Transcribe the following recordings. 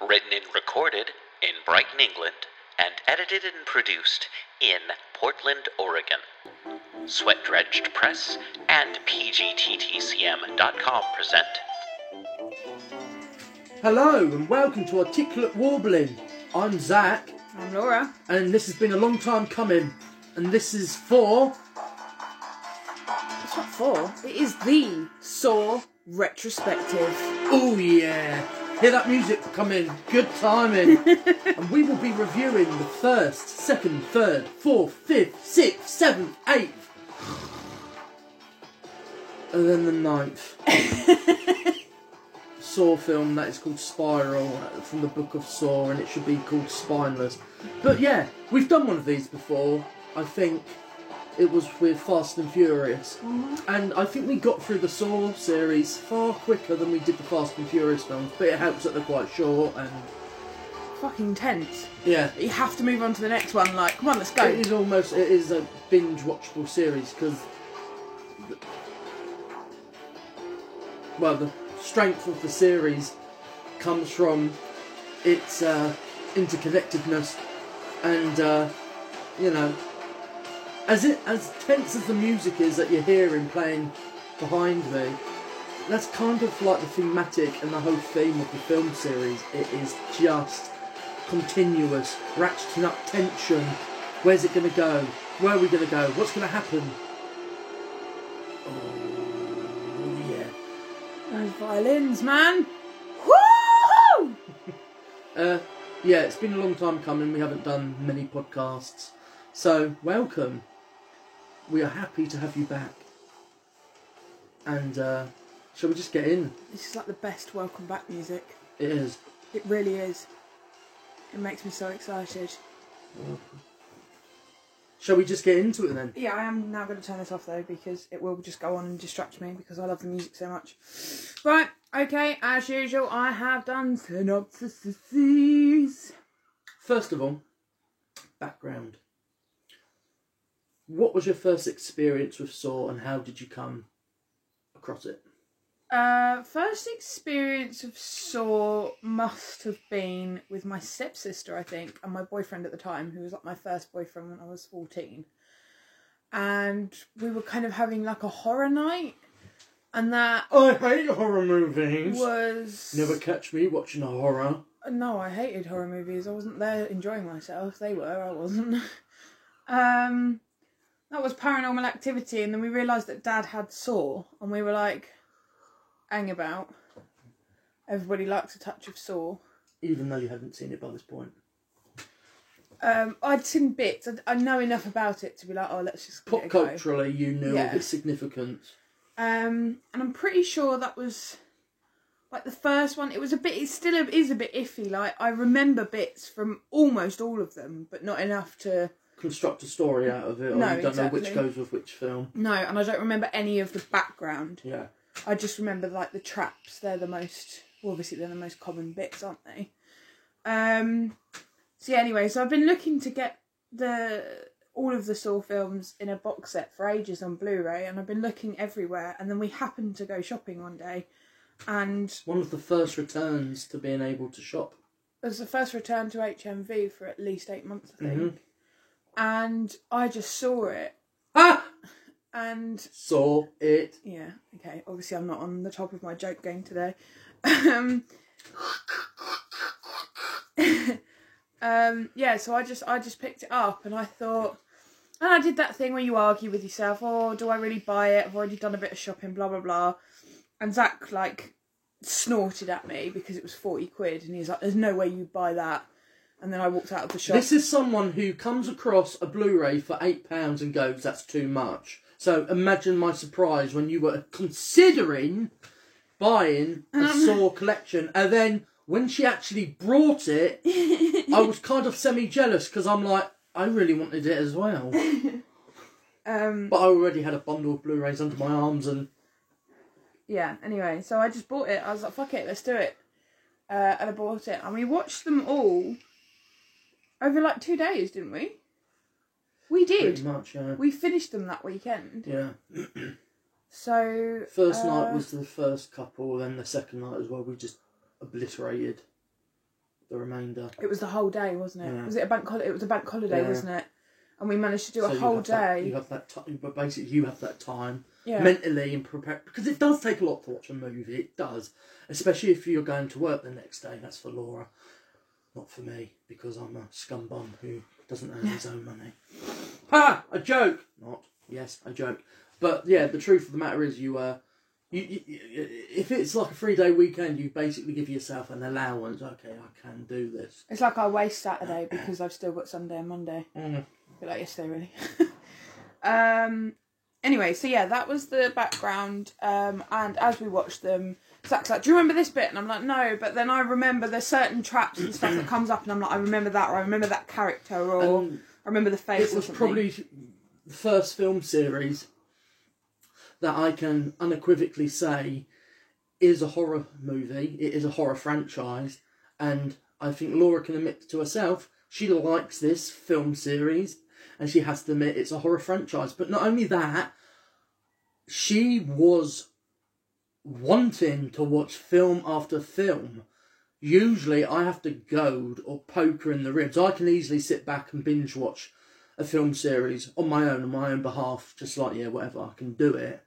Written and recorded in Brighton, England, and edited and produced in Portland, Oregon. Sweat Dredged Press and PGTTCM.com present. Hello and welcome to Articulate Warbling. I'm Zach. I'm Laura. And this has been a long time coming. And this is for... It's not for. It is the Saw Retrospective. Oh yeah. Hear that music come in. Good timing. And we will be reviewing the 1st, 2nd, 3rd, 4th, 5th, 6th, 7th, 8th. And then the 9th. Saw film that is called Spiral, from the book of Saw, and it should be called Spineless. But yeah, we've done one of these before. I think it was with Fast and Furious. Mm-hmm. And I think we got through the Saw series far quicker than we did the Fast and Furious films, but it helps that they're quite short and... fucking tense. Yeah. You have to move on to the next one, like, come on, let's go. It is a binge-watchable series, because... well, the strength of the series comes from its interconnectedness and, you know... As tense as the music is that you're hearing playing behind me, that's kind of like the thematic and the whole theme of the film series. It is just continuous, ratcheting up tension. Where's it going to go? Where are we going to go? What's going to happen? Oh, yeah. Those violins, man. Woo-hoo! Yeah, it's been a long time coming. We haven't done many podcasts. So, welcome. We are happy to have you back. And shall we just get in? This is like the best welcome back music. It is. It really is. It makes me so excited. Shall we just get into it then? Yeah, I am now going to turn this off though, because it will just go on and distract me, because I love the music so much. Right, okay, as usual, I have done synopsis. First of all, background. What was your first experience with Saw and how did you come across it? First experience of Saw must have been with my stepsister, I think, and my boyfriend at the time, who was like my first boyfriend when I was 14. And we were kind of having like a horror night, and that... I hate horror movies! Was... Never catch me watching a horror. No, I hated horror movies. I wasn't there enjoying myself. They were, I wasn't. That was Paranormal Activity, and then we realised that Dad had Saw, and we were like, hang about. Everybody likes a touch of Saw. Even though you hadn't seen it by this point. I'd seen bits. I know enough about it to be like, oh, let's just pop it culturally, you knew of its significance. And I'm pretty sure that was like the first one. It was a bit. It still is a bit iffy. Like I remember bits from almost all of them, but not enough to construct a story out of it, or no, you don't exactly know which goes with which film. No, and I don't remember any of the background. Yeah. I just remember, like, the traps. They're the most... well, obviously, they're the most common bits, aren't they? So, yeah, anyway, so I've been looking to get all of the Saw films in a box set for ages on Blu-ray, and I've been looking everywhere, and then we happened to go shopping one day, and... one of the first returns to being able to shop. It was the first return to HMV for at least 8 months, I think. Mm-hmm. And I just saw it. Ah! And... saw it. Yeah, okay. Obviously, I'm not on the top of my joke game today. Yeah, so I just picked it up, and I thought... and I did that thing where you argue with yourself. Oh, do I really buy it? I've already done a bit of shopping, blah, blah, blah. And Zach, like, snorted at me because it was 40 quid. And he was like, there's no way you'd buy that. And then I walked out of the shop. This is someone who comes across a Blu-ray for £8 and goes, that's too much. So imagine my surprise when you were considering buying a Saw collection. And then when she actually brought it, I was kind of semi-jealous because I'm like, I really wanted it as well. But I already had a bundle of Blu-rays under my arms. And yeah, anyway, so I just bought it. I was like, fuck it, let's do it. And I bought it. And we watched them all... over like 2 days, didn't we? We did. Pretty much, yeah. We finished them that weekend. Yeah. So... first night was the first couple, then the second night as well, we just obliterated. the remainder. It was the whole day, wasn't it? Yeah. Was it a bank holiday? It was a bank holiday, wasn't it? And we managed to do a whole day. You have that time, but basically you have that time mentally and prepare, because it does take a lot to watch a movie. It does, especially if you're going to work the next day. That's for Laura, not for me, because I'm a scum bum who doesn't earn his own money. Ha! A joke. Not yes, a joke. But yeah, the truth of the matter is, if it's like a 3-day weekend, you basically give yourself an allowance. Okay, I can do this. It's like I waste Saturday because I've still got Sunday and Monday. Mm. A bit like yesterday, really. Anyway, so yeah, that was the background. And as we watched them, Zach's like, "Do you remember this bit?" And I'm like, "No," but then I remember there's certain traps and stuff that comes up, and I'm like, "I remember that," or "I remember that character," or "I remember the face." It was probably the first film series that I can unequivocally say is a horror movie. It is a horror franchise, and I think Laura can admit to herself she likes this film series. And she has to admit it's a horror franchise. But not only that, she was wanting to watch film after film. Usually I have to goad or poke her in the ribs. I can easily sit back and binge watch a film series on my own behalf. Just like, yeah, whatever, I can do it.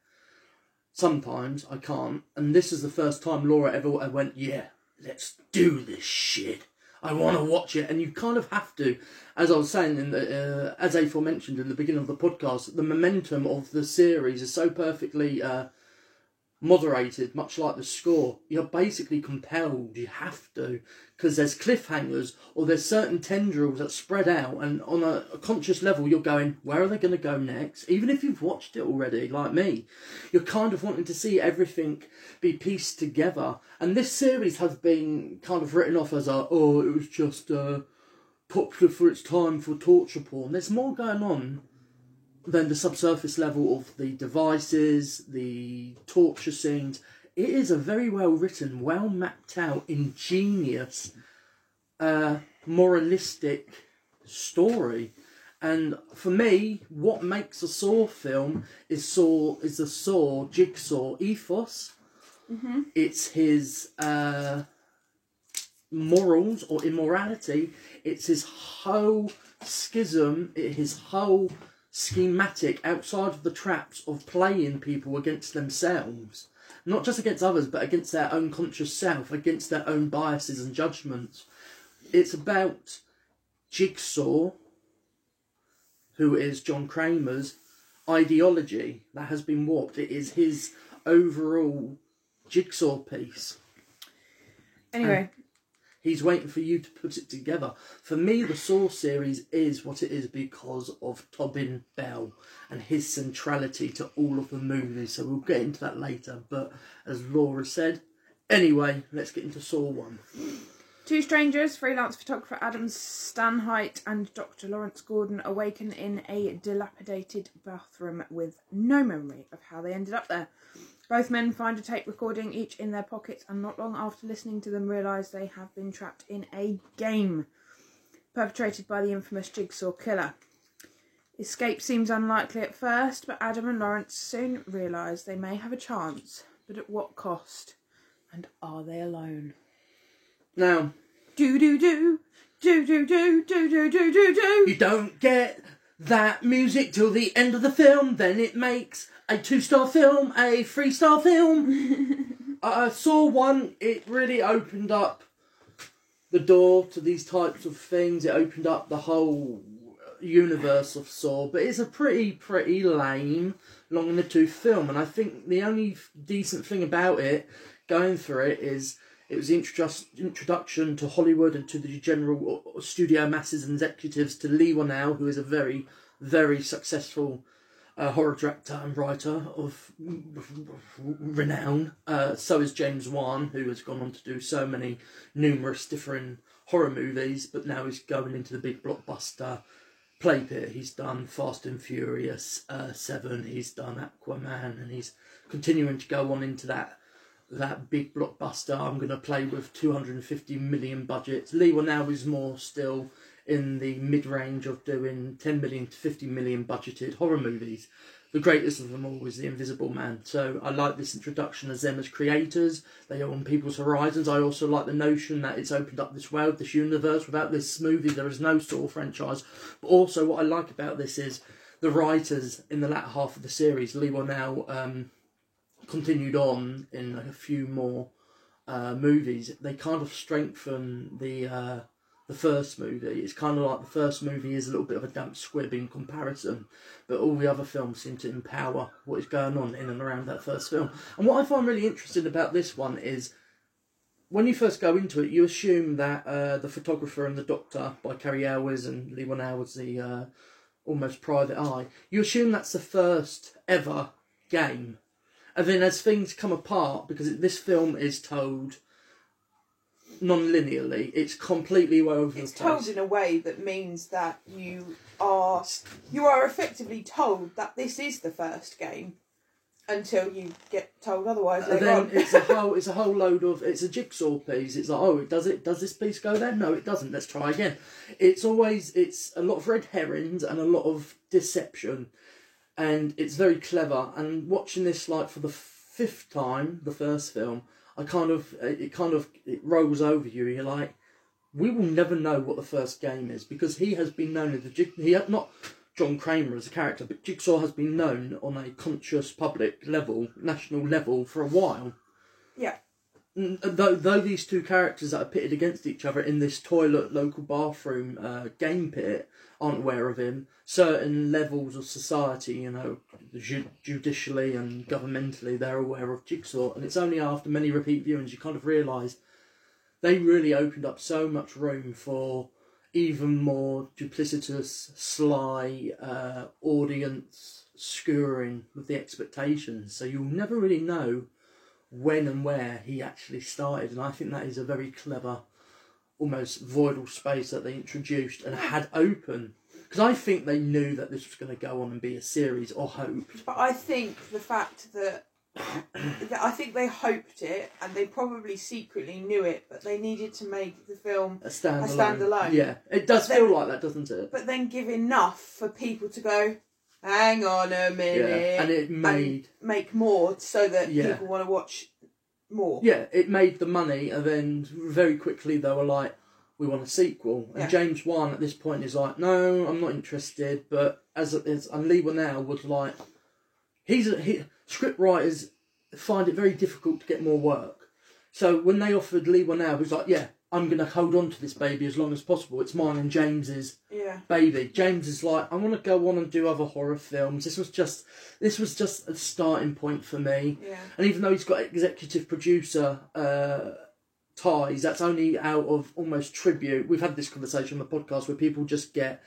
Sometimes I can't. And this is the first time Laura ever went, yeah, let's do this shit. I want to watch it, and you kind of have to. As I was saying, as aforementioned in the beginning of the podcast, the momentum of the series is so perfectly moderated, much like the score. You're basically compelled, you have to, because there's cliffhangers, or there's certain tendrils that spread out, and on a conscious level, you're going, where are they going to go next? Even if you've watched it already, like me, you're kind of wanting to see everything be pieced together. And this series has been kind of written off as it was just popular for its time for torture porn. There's more going on than the subsurface level of the devices, the torture scenes. It is a very well-written, well-mapped-out, ingenious, moralistic story. And for me, what makes a Saw film is the Saw jigsaw ethos. Mm-hmm. It's his morals or immorality. It's his whole schism, his whole schematic outside of the traps of playing people against themselves, not just against others, but against their own conscious self, against their own biases and judgments. It's about Jigsaw, who is John Kramer's ideology that has been warped. It is his overall jigsaw piece. Anyway, he's waiting for you to put it together. For me, the Saw series is what it is because of Tobin Bell and his centrality to all of the movies. So we'll get into that later. But as Laura said, anyway, let's get into Saw 1. Two strangers, freelance photographer Adam Stanheight and Dr. Lawrence Gordon, awaken in a dilapidated bathroom with no memory of how they ended up there. Both men find a tape recording, each in their pockets, and not long after listening to them realise they have been trapped in a game perpetrated by the infamous Jigsaw killer. Escape seems unlikely at first, but Adam and Lawrence soon realise they may have a chance, but at what cost? And are they alone? Now, do-do-do. You don't get that music till the end of the film, then it makes a 2-star film, a 3-star film. I saw one, it really opened up the door to these types of things. It opened up the whole universe of Saw, but it's a pretty lame, long in the tooth film. And I think the only decent thing about it, going through it, is it was the introduction to Hollywood and to the general studio masses and executives to Leigh Whannell, who is a very, very successful horror director and writer of renown. So is James Wan, who has gone on to do so many numerous different horror movies, but now he's going into the big blockbuster play pit. He's done Fast and Furious 7, he's done Aquaman, and he's continuing to go on into that big blockbuster. I'm going to play with 250 million budgets. Leigh Whannell is more still in the mid-range of doing 10 million to 50 million budgeted horror movies. the greatest of them all is The Invisible Man. So I like this introduction as them as creators. They are on people's horizons. I also like the notion that it's opened up this world, this universe. Without this movie, there is no Saw franchise. But also what I like about this is the writers in the latter half of the series. Leigh Whannell continued on in a few more movies. They kind of strengthen the first movie. It's kind of like the first movie is a little bit of a damp squib in comparison, but all the other films seem to empower what is going on in and around that first film. And what I find really interesting about this one is when you first go into it, you assume that The Photographer and the Doctor by Carrie Elwes and Leigh Whannell was the Almost Private Eye. You assume that's the first ever game. And then as things come apart, because this film is told non-linearly, it's completely way over the place. It's told in a way that means that you are effectively told that this is the first game until you get told otherwise later on. And then it's a whole load of, it's a jigsaw piece. It's like, oh, does this piece go there? No, it doesn't. Let's try again. It's a lot of red herrings and a lot of deception, and it's very clever. And watching this like for the fifth time, the first film, it rolls over you. You're like, we will never know what the first game is, because he has been known as not John Kramer as a character, but Jigsaw has been known on a conscious public level, national level, for a while. Yeah. Though these two characters that are pitted against each other in this toilet local bathroom game pit aren't aware of him, certain levels of society, judicially and governmentally, they're aware of Jigsaw. And it's only after many repeat viewings you kind of realise they really opened up so much room for even more duplicitous, sly, audience skewering with the expectations. So you'll never really know when and where he actually started, and I think that is a very clever, almost voidal space that they introduced and had open, because I think they knew that this was going to go on and be a series, or hoped. But I think the fact that I think they hoped it, and they probably secretly knew it, but they needed to make the film a standalone. Yeah, it does feel like that, doesn't it? But then give enough for people to go, hang on a minute. Yeah, and make more so that people want to watch more. Yeah, it made the money, and then very quickly they were like, we want a sequel. And James Wan at this point is like, no, I'm not interested. But and Leigh Whannell was like, script writers find it very difficult to get more work. So when they offered Leigh Whannell, who's like, yeah, I'm going to hold on to this baby as long as possible. It's mine and James's baby. James is like, I want to go on and do other horror films. This was just a starting point for me. Yeah. And even though he's got executive producer ties, that's only out of almost tribute. We've had this conversation on the podcast where people just get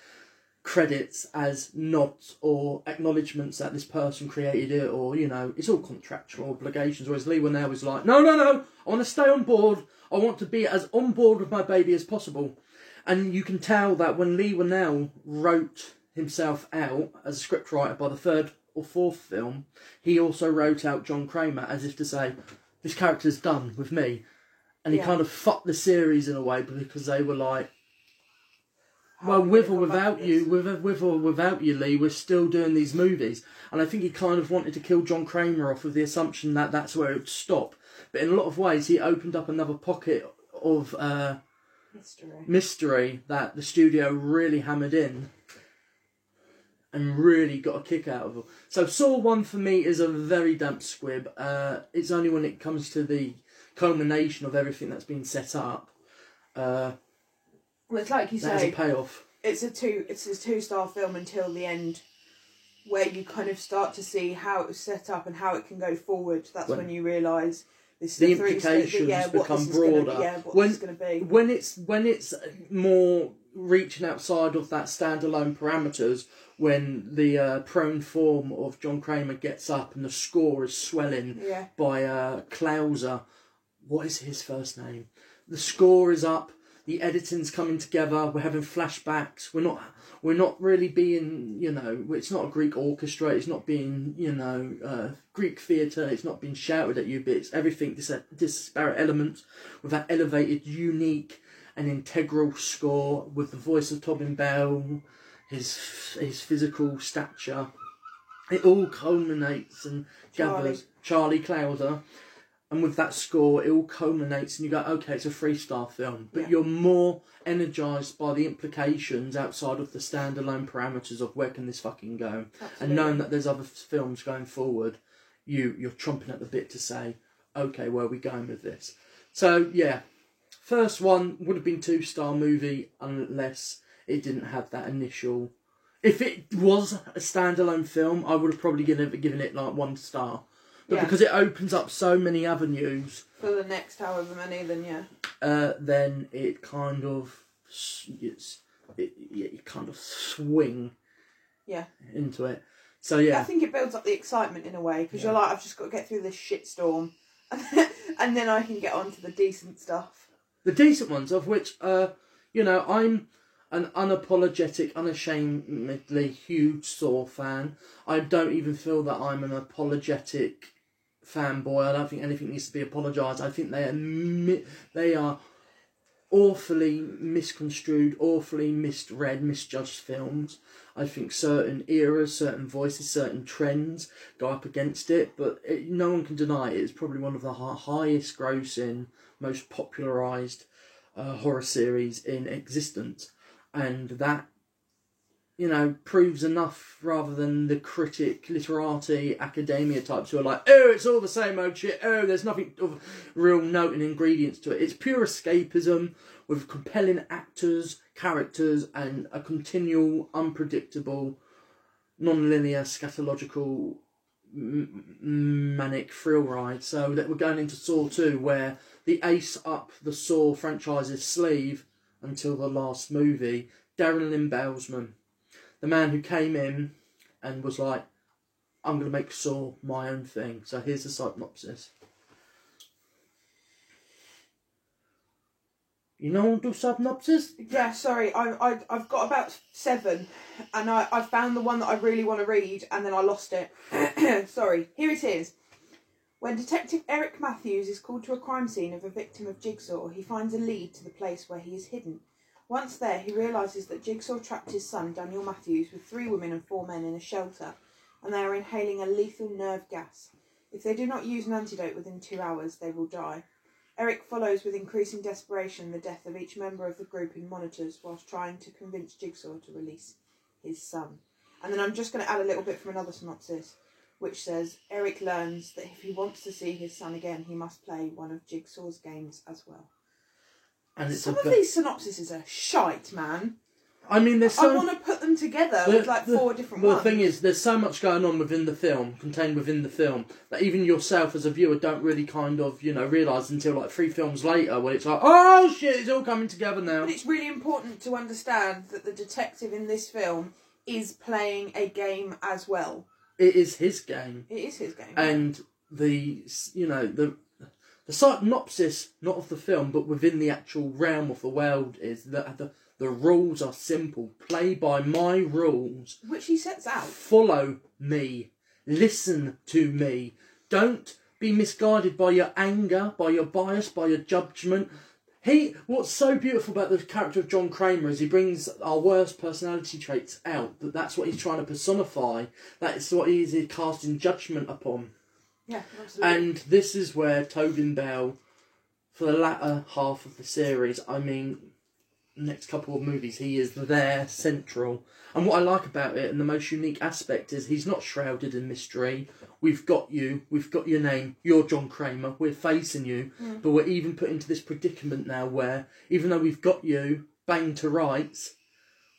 credits as nods or acknowledgements that this person created it, or it's all contractual obligations. Whereas Leigh Whannell is like, no, I want to stay on board. I want to be as on board with my baby as possible. And you can tell that when Leigh Whannell wrote himself out as a scriptwriter by the third or fourth film, he also wrote out John Kramer, as if to say, this character's done with me. And he kind of fucked the series in a way, because they were like, well, with or without you, Lee, we're still doing these movies. And I think he kind of wanted to kill John Kramer off with the assumption that that's where it would stop. But in a lot of ways, he opened up another pocket of mystery that the studio really hammered in and really got a kick out of. So Saw 1 for me is a very damp squib. It's only when it comes to the culmination of everything that's been set up. Well, it's like you say, a payoff. It's a two-star film until the end, where you kind of start to see how it was set up and how it can go forward. That's when you realise this the is a implications become broader. Yeah, what it's going to be when it's more reaching outside of that standalone parameters. When the prone form of John Kramer gets up and the score is swelling by Klauser. What is his first name? The score is up. The editing's coming together. We're having flashbacks. We're not really being, it's not a Greek orchestra. It's not being, Greek theatre. It's not being shouted at you, but it's everything disparate elements with that elevated, unique, and integral score with the voice of Tobin Bell, his physical stature. It all culminates and gathers. Charlie Clouder. And with that score, it all culminates and you go, okay, it's a three-star film. But you're more energised by the implications outside of the standalone parameters of where can this fucking go. Absolutely. And knowing that there's other films going forward, you're chomping at the bit to say, okay, where are we going with this? So, yeah. First one would have been two-star movie unless it didn't have that initial... If it was a standalone film, I would have probably given it like one star. But because it opens up so many avenues... For the next however many, then then it kind of... you kind of swing into it. So, yeah. I think it builds up the excitement in a way, because you're like, I've just got to get through this shitstorm, and then I can get on to the decent stuff. The decent ones, of which, I'm an unapologetic, unashamedly huge Saw fan. I don't even feel that I'm an apologetic fanboy. I don't think anything needs to be apologised. I think they are awfully misconstrued, awfully misread, misjudged films. I think certain eras, certain voices, certain trends go up against it, but no one can deny it. It's probably one of the highest grossing, most popularised horror series in existence. And that, proves enough rather than the critic, literati, academia types who are like, oh, it's all the same old shit. Oh, there's nothing of real note and ingredients to it. It's pure escapism with compelling actors, characters, and a continual, unpredictable, non-linear, scatological, manic thrill ride. So that we're going into Saw 2, where the ace up the Saw franchise's sleeve until the last movie, Darren Lynn Bousman. The man who came in and was like, I'm going to make Saw my own thing. So here's the synopsis. You know do synopsis? Yeah, sorry. I've got about 7 and I found the one that I really want to read and then I lost it. Sorry. Here it is. When Detective Eric Matthews is called to a crime scene of a victim of Jigsaw, he finds a lead to the place where he is hidden. Once there, he realises that Jigsaw trapped his son, Daniel Matthews, with 3 women and 4 men in a shelter, and they are inhaling a lethal nerve gas. If they do not use an antidote within 2 hours, they will die. Eric follows with increasing desperation the death of each member of the group in monitors whilst trying to convince Jigsaw to release his son. And then I'm just going to add a little bit from another synopsis, which says, Eric learns that if he wants to see his son again, he must play one of Jigsaw's games as well. And some of these synopsises are shite, man. I mean, there's so... I want to put them together with, 4 different ones. The thing is, there's so much going on within the film, contained within the film, that even yourself as a viewer don't really kind of, realise until, 3 films later, where it's like, oh, shit, it's all coming together now. But it's really important to understand that the detective in this film is playing a game as well. It is his game. It is his game. And the synopsis, not of the film, but within the actual realm of the world, is that the rules are simple. Play by my rules. Which he sets out. Follow me. Listen to me. Don't be misguided by your anger, by your bias, by your judgment. What's so beautiful about the character of John Kramer is he brings our worst personality traits out. That's what he's trying to personify. That's what he's casting judgment upon. Yeah, absolutely. And this is where Tobin Bell, for the latter half of the series, next couple of movies, he is there central. And what I like about it, and the most unique aspect, is he's not shrouded in mystery. We've got you. We've got your name. You're John Kramer. We're facing you. Yeah. But we're even put into this predicament now where, even though we've got you banged to rights,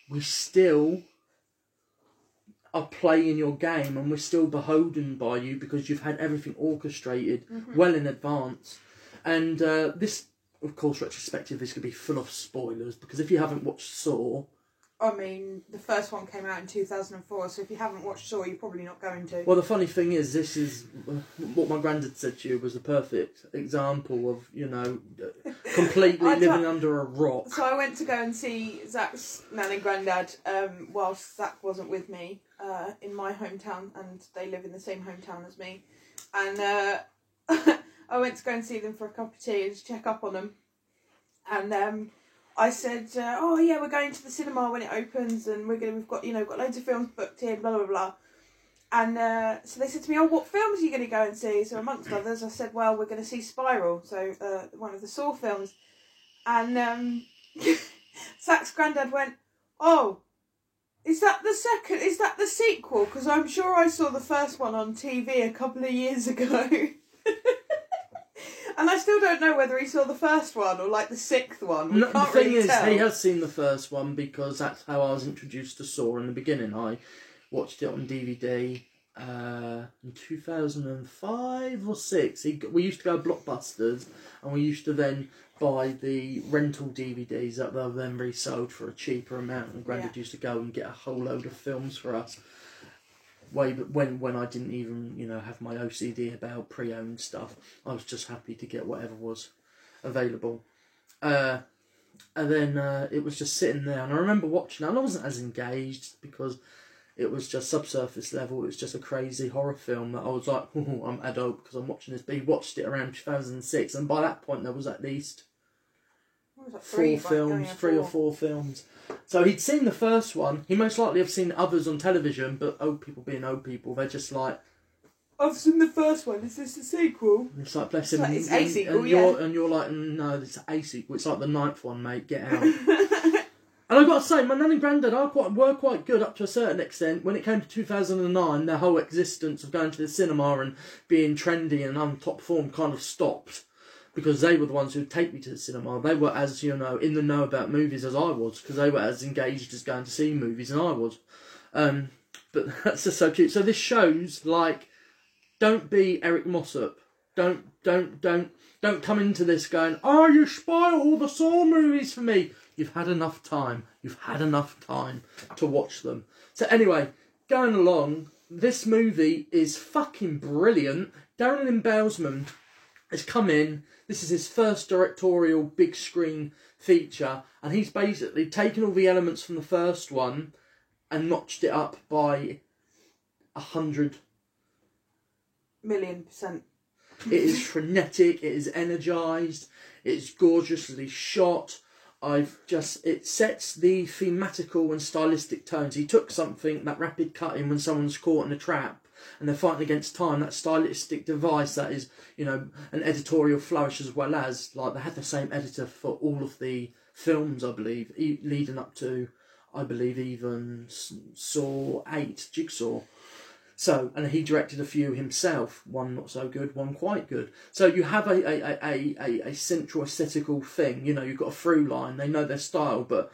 we still... are playing your game, and we're still beholden by you because you've had everything orchestrated well in advance. And this, of course, retrospective is going to be full of spoilers because if you haven't watched Saw... the first one came out in 2004, so if you haven't watched Saw, you're probably not going to. Well, the funny thing is, this is... What my granddad said to you was a perfect example of, completely living under a rock. So I went to go and see Zach's nan and granddad whilst Zach wasn't with me in my hometown, and they live in the same hometown as me. And I went to go and see them for a cup of tea and check up on them. And... I said, we're going to the cinema when it opens, and we've got loads of films booked in, blah blah blah. And so they said to me, oh, what films are you going to go and see? So amongst others, I said, well, we're going to see Spiral, so one of the Saw films. And Zach's granddad went, oh, is that the sequel? Because I'm sure I saw the first one on TV a couple of years ago. And I still don't know whether he saw the first one or, like, the sixth one. We can't really tell. The thing is, he has seen the first one because that's how I was introduced to Saw in the beginning. I watched it on DVD in 2005 or 6. We used to go to Blockbusters, and we used to then buy the rental DVDs that they then resold for a cheaper amount. And Grandad used to go and get a whole load of films for us. When I didn't even, you know, have my OCD about pre-owned stuff, I was just happy to get whatever was available. And then it was just sitting there, and I remember watching it, and I wasn't as engaged because it was just subsurface level. It was just a crazy horror film that I was like, oh, I'm adult because I'm watching this. But he watched it around 2006, and by that point there was at least three or four films. So he'd seen the first one. He most likely have seen others on television, but old people being old people, they're just like, I've seen the first one, is this the sequel? And it's like, bless him. It's a sequel, and you're like, no, it's a sequel. It's like the ninth one, mate, get out. And I've got to say, my nan and granddad were quite good up to a certain extent. When it came to 2009, their whole existence of going to the cinema and being trendy and on top form kind of stopped, because they were the ones who'd take me to the cinema. They were as, you know, in the know about movies as I was, because they were as engaged as going to see movies as I was. But that's just so cute. So this shows, like, don't be Eric Mossop. Don't come into this going, oh, you spoil all the Saw movies for me. You've had enough time. You've had enough time to watch them. So anyway, going along, this movie is fucking brilliant. Darren Lynn Bousman has come in. This is his first directorial big screen feature, and he's basically taken all the elements from the first one and notched it up by 100 million %. It is frenetic, it is energised, it's gorgeously shot. It sets the thematical and stylistic tones. He took something, that rapid cutting when someone's caught in a trap and they're fighting against time, that stylistic device that is, you know, an editorial flourish, as well as, like, they had the same editor for all of the films, I believe, leading up to, I believe, even Saw 8, Jigsaw. So, and he directed a few himself, one not so good, one quite good. So you have a central aesthetical thing, you know, you've got a through line, they know their style. But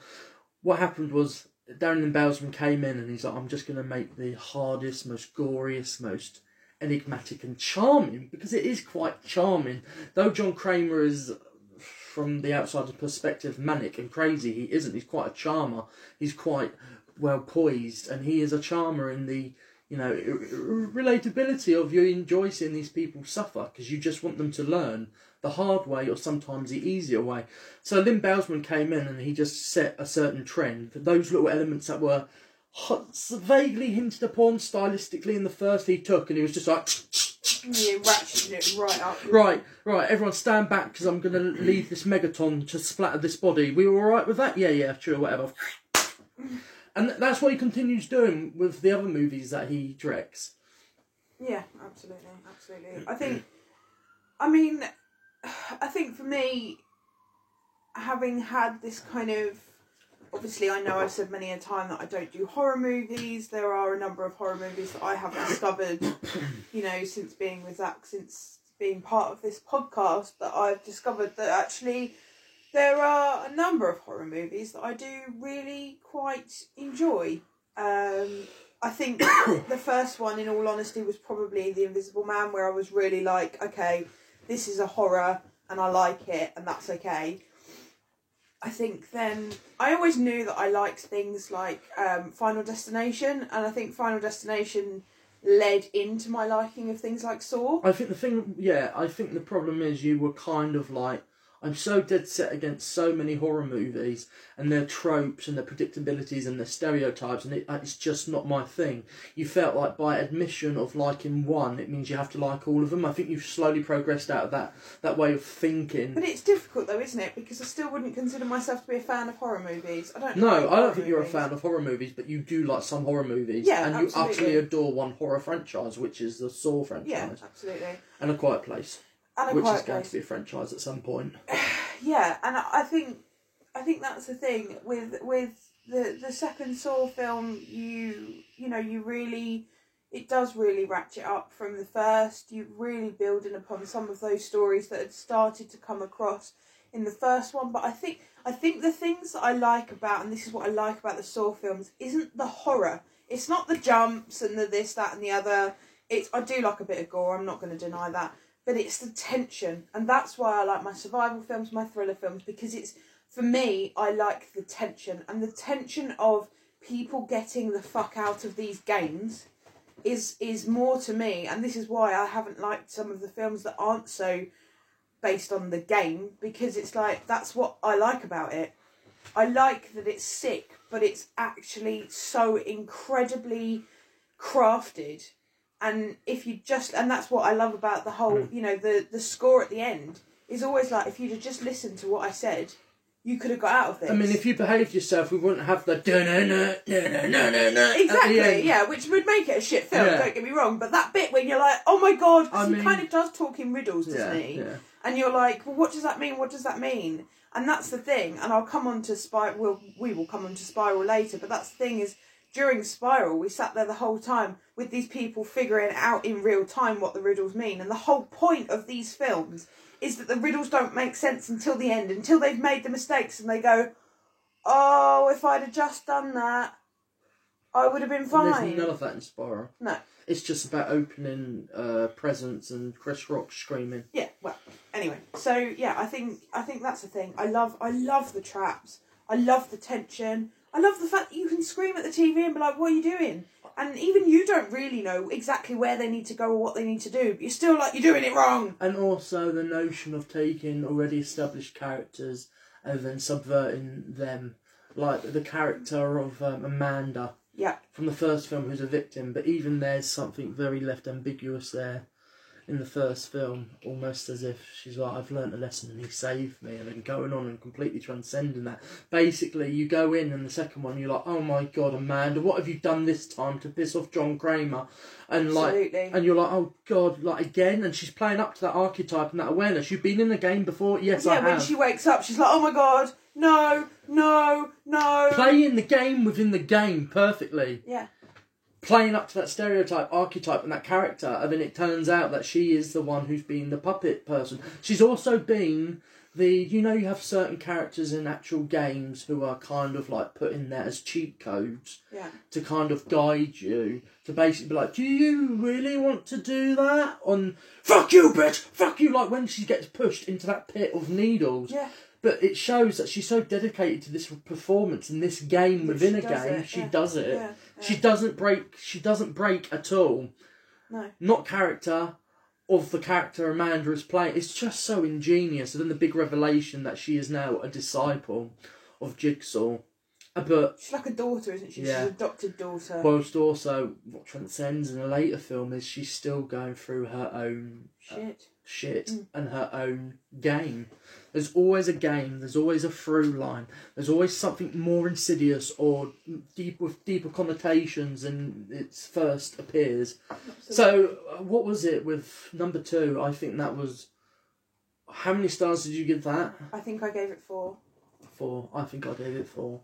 what happened was, Darren Lynn Bousman came in and he's like, I'm just going to make the hardest, most goriest, most enigmatic and charming, because it is quite charming. Though John Kramer is, from the outsider's perspective, manic and crazy, he isn't. He's quite a charmer. He's quite well poised, and he is a charmer in the, you know, relatability of, you enjoy seeing these people suffer because you just want them to learn the hard way, or sometimes the easier way. So Lynn Bousman came in and he just set a certain trend. Those little elements that were vaguely hinted upon stylistically in the first, he took, and he was just like, yeah, ratcheted it right up. Right, everyone stand back because I'm going to leave this megaton to splatter this body. We were all right with that? Yeah, sure, whatever. And that's what he continues doing with the other movies that he directs. Yeah, absolutely. I think for me, having had this kind of, obviously I know I've said many a time that I don't do horror movies. There are a number of horror movies that I have discovered, you know, since being with Zach, since being part of this podcast, that I've discovered that actually there are a number of horror movies that I do really quite enjoy. I think the first one, in all honesty, was probably The Invisible Man, where I was really like, okay, this is a horror and I like it and that's okay. I think then, I always knew that I liked things like Final Destination, and I think Final Destination led into my liking of things like Saw. I think the problem is, you were kind of like, I'm so dead set against so many horror movies and their tropes and their predictabilities and their stereotypes, and it's just not my thing. You felt like by admission of liking one, it means you have to like all of them. I think you've slowly progressed out of that way of thinking. But it's difficult though, isn't it? Because I still wouldn't consider myself to be a fan of horror movies. I don't think you're a fan of horror movies, but you do like some horror movies. Yeah, and absolutely. You utterly adore one horror franchise, which is the Saw franchise. Yeah, absolutely. And A Quiet Place. Which is going to be a franchise at some point. Yeah, and I think that's the thing with the second Saw film. It does really ratchet up from the first. You're really building upon some of those stories that had started to come across in the first one. But I think the things that I like about, and this is what I like about the Saw films, isn't the horror. It's not the jumps and the this, that, and the other. I do like a bit of gore. I'm not going to deny that. But it's the tension, and that's why I like my survival films, my thriller films, because it's, for me, I like the tension. And the tension of people getting the fuck out of these games is more to me, and this is why I haven't liked some of the films that aren't so based on the game, because it's like, that's what I like about it. I like that it's sick, but it's actually so incredibly crafted. And if you just, and that's what I love about the whole, the score at the end is always like, if you'd have just listened to what I said, you could have got out of this. I mean, if you behaved yourself, we wouldn't have the no. Exactly, yeah, which would make it a shit film, yeah. Don't get me wrong. But that bit when you're like, oh my God, because he kind of does talk in riddles, doesn't he? Yeah. And you're like, well, what does that mean? What does that mean? And that's the thing. And I'll come on to Spiral, we will come on to Spiral later, but that's the thing is, during Spiral, we sat there the whole time with these people figuring out in real time what the riddles mean. And the whole point of these films is that the riddles don't make sense until the end, until they've made the mistakes and they go, oh, if I'd have just done that, I would have been fine. There's none of that in Spiral. No. It's just about opening presents and Chris Rock screaming. Yeah, well, anyway. So, yeah, I think that's the thing. I love the traps. I love the tension. I love the fact that you can scream at the TV and be like, what are you doing? And even you don't really know exactly where they need to go or what they need to do, but you're still like, you're doing it wrong. And also the notion of taking already established characters and then subverting them. Like the character of Amanda from the first film, who's a victim, but even there's something very left ambiguous there in the first film, almost as if she's like, I've learnt a lesson and he saved me, and then going on and completely transcending that. Basically, you go in the second one, you're like, oh my God, Amanda, what have you done this time to piss off John Kramer? And like, absolutely. And you're like, oh God, like again? And she's playing up to that archetype and that awareness. You've been in the game before? Yes, I have. Yeah, when she wakes up, she's like, oh my God, no. Playing the game within the game perfectly. Yeah. Playing up to that stereotype, archetype and that character, and then it turns out that she is the one who's been the puppet person. She's also been you have certain characters in actual games who are kind of like put in there as cheat codes to kind of guide you, to basically be like, do you really want to do that? On fuck you, bitch, fuck you, like when she gets pushed into that pit of needles. Yeah. But it shows that she's so dedicated to this performance and this game within a game. She does it. Yeah. She doesn't break at all. No. Not character of the character Amanda is playing. It's just so ingenious. And then the big revelation that she is now a disciple of Jigsaw. But she's like a daughter, isn't she? Yeah. She's an adopted daughter. Whilst also what transcends in a later film is she's still going through her own shit and her own game. There's always a game, there's always a through line, there's always something more insidious or deeper connotations than it first appears. Absolutely. So what was it with number 2? I think that was, how many stars did you give that? I think I gave it 4. 4, I think I gave it 4.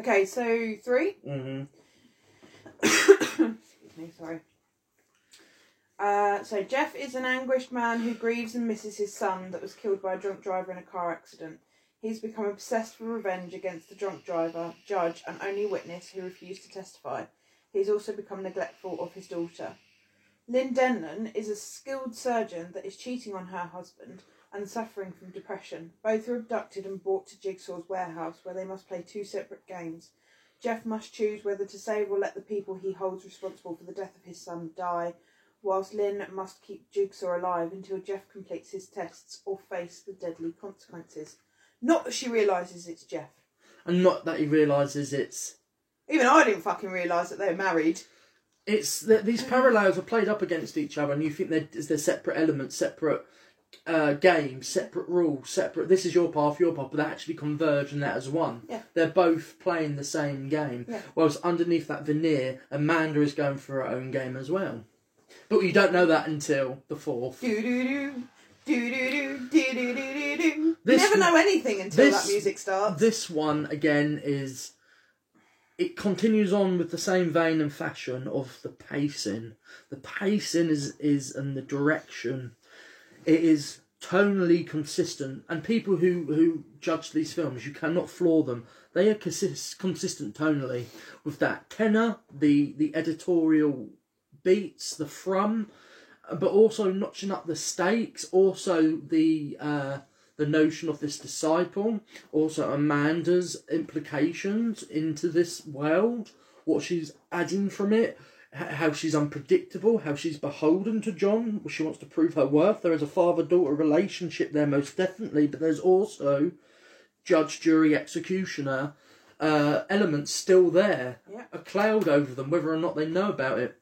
Okay, so 3? Mm-hmm. Sorry. So Jeff is an anguished man who grieves and misses his son that was killed by a drunk driver in a car accident. He's become obsessed with revenge against the drunk driver, judge, and only witness who refused to testify. He's also become neglectful of his daughter. Lynn Denlon is a skilled surgeon that is cheating on her husband and suffering from depression. Both are abducted and brought to Jigsaw's warehouse, where they must play 2 separate games. Jeff must choose whether to save or let the people he holds responsible for the death of his son die, whilst Lynn must keep Jigsaw alive until Jeff completes his tests or face the deadly consequences. Not that she realises it's Jeff. And not that he realises it's... Even I didn't fucking realise that they're married. It's that these parallels are played up against each other and you think they're separate elements, separate games, separate rules, separate... This is your path, but they actually converge and that as one. Yeah. They're both playing the same game. Yeah. Whilst underneath that veneer, Amanda is going for her own game as well. But you don't know that until the fourth. You never know anything until that music starts. This one, again, is... It continues on with the same vein and fashion of the pacing. The pacing is and the direction. It is tonally consistent. And people who judge these films, you cannot flaw them. They are consistent tonally. With that tenor, the editorial beats, the thrum, but also notching up the stakes, also the notion of this disciple, also Amanda's implications into this world, what she's adding from it, how she's unpredictable, how she's beholden to John, she wants to prove her worth. There is a father-daughter relationship there, most definitely, but there's also judge, jury, executioner elements still there, yeah. A cloud over them, whether or not they know about it.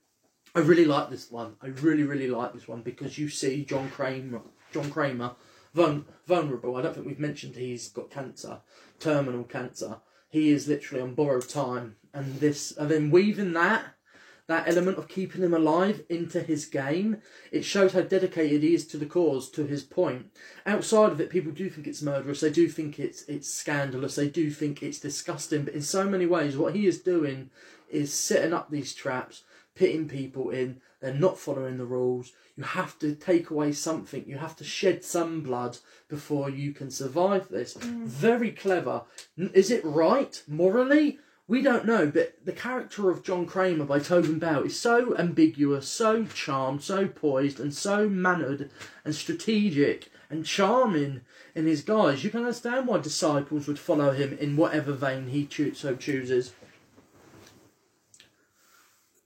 I really like this one. I really, really like this one because you see John Kramer, vulnerable. I don't think we've mentioned he's got cancer, terminal cancer. He is literally on borrowed time, and this, and then weaving that element of keeping him alive into his game. It shows how dedicated he is to the cause, to his point. Outside of it, people do think it's murderous. They do think it's scandalous. They do think it's disgusting. But in so many ways, what he is doing is setting up these traps, pitting people in, they're not following the rules. You have to take away something, you have to shed some blood before you can survive this. Very clever. Is it right morally? We don't know, but the character of John Kramer by Tobin Bell is so ambiguous, so charmed, so poised and so mannered and strategic and charming in his guise. You can understand why disciples would follow him in whatever vein he so chooses.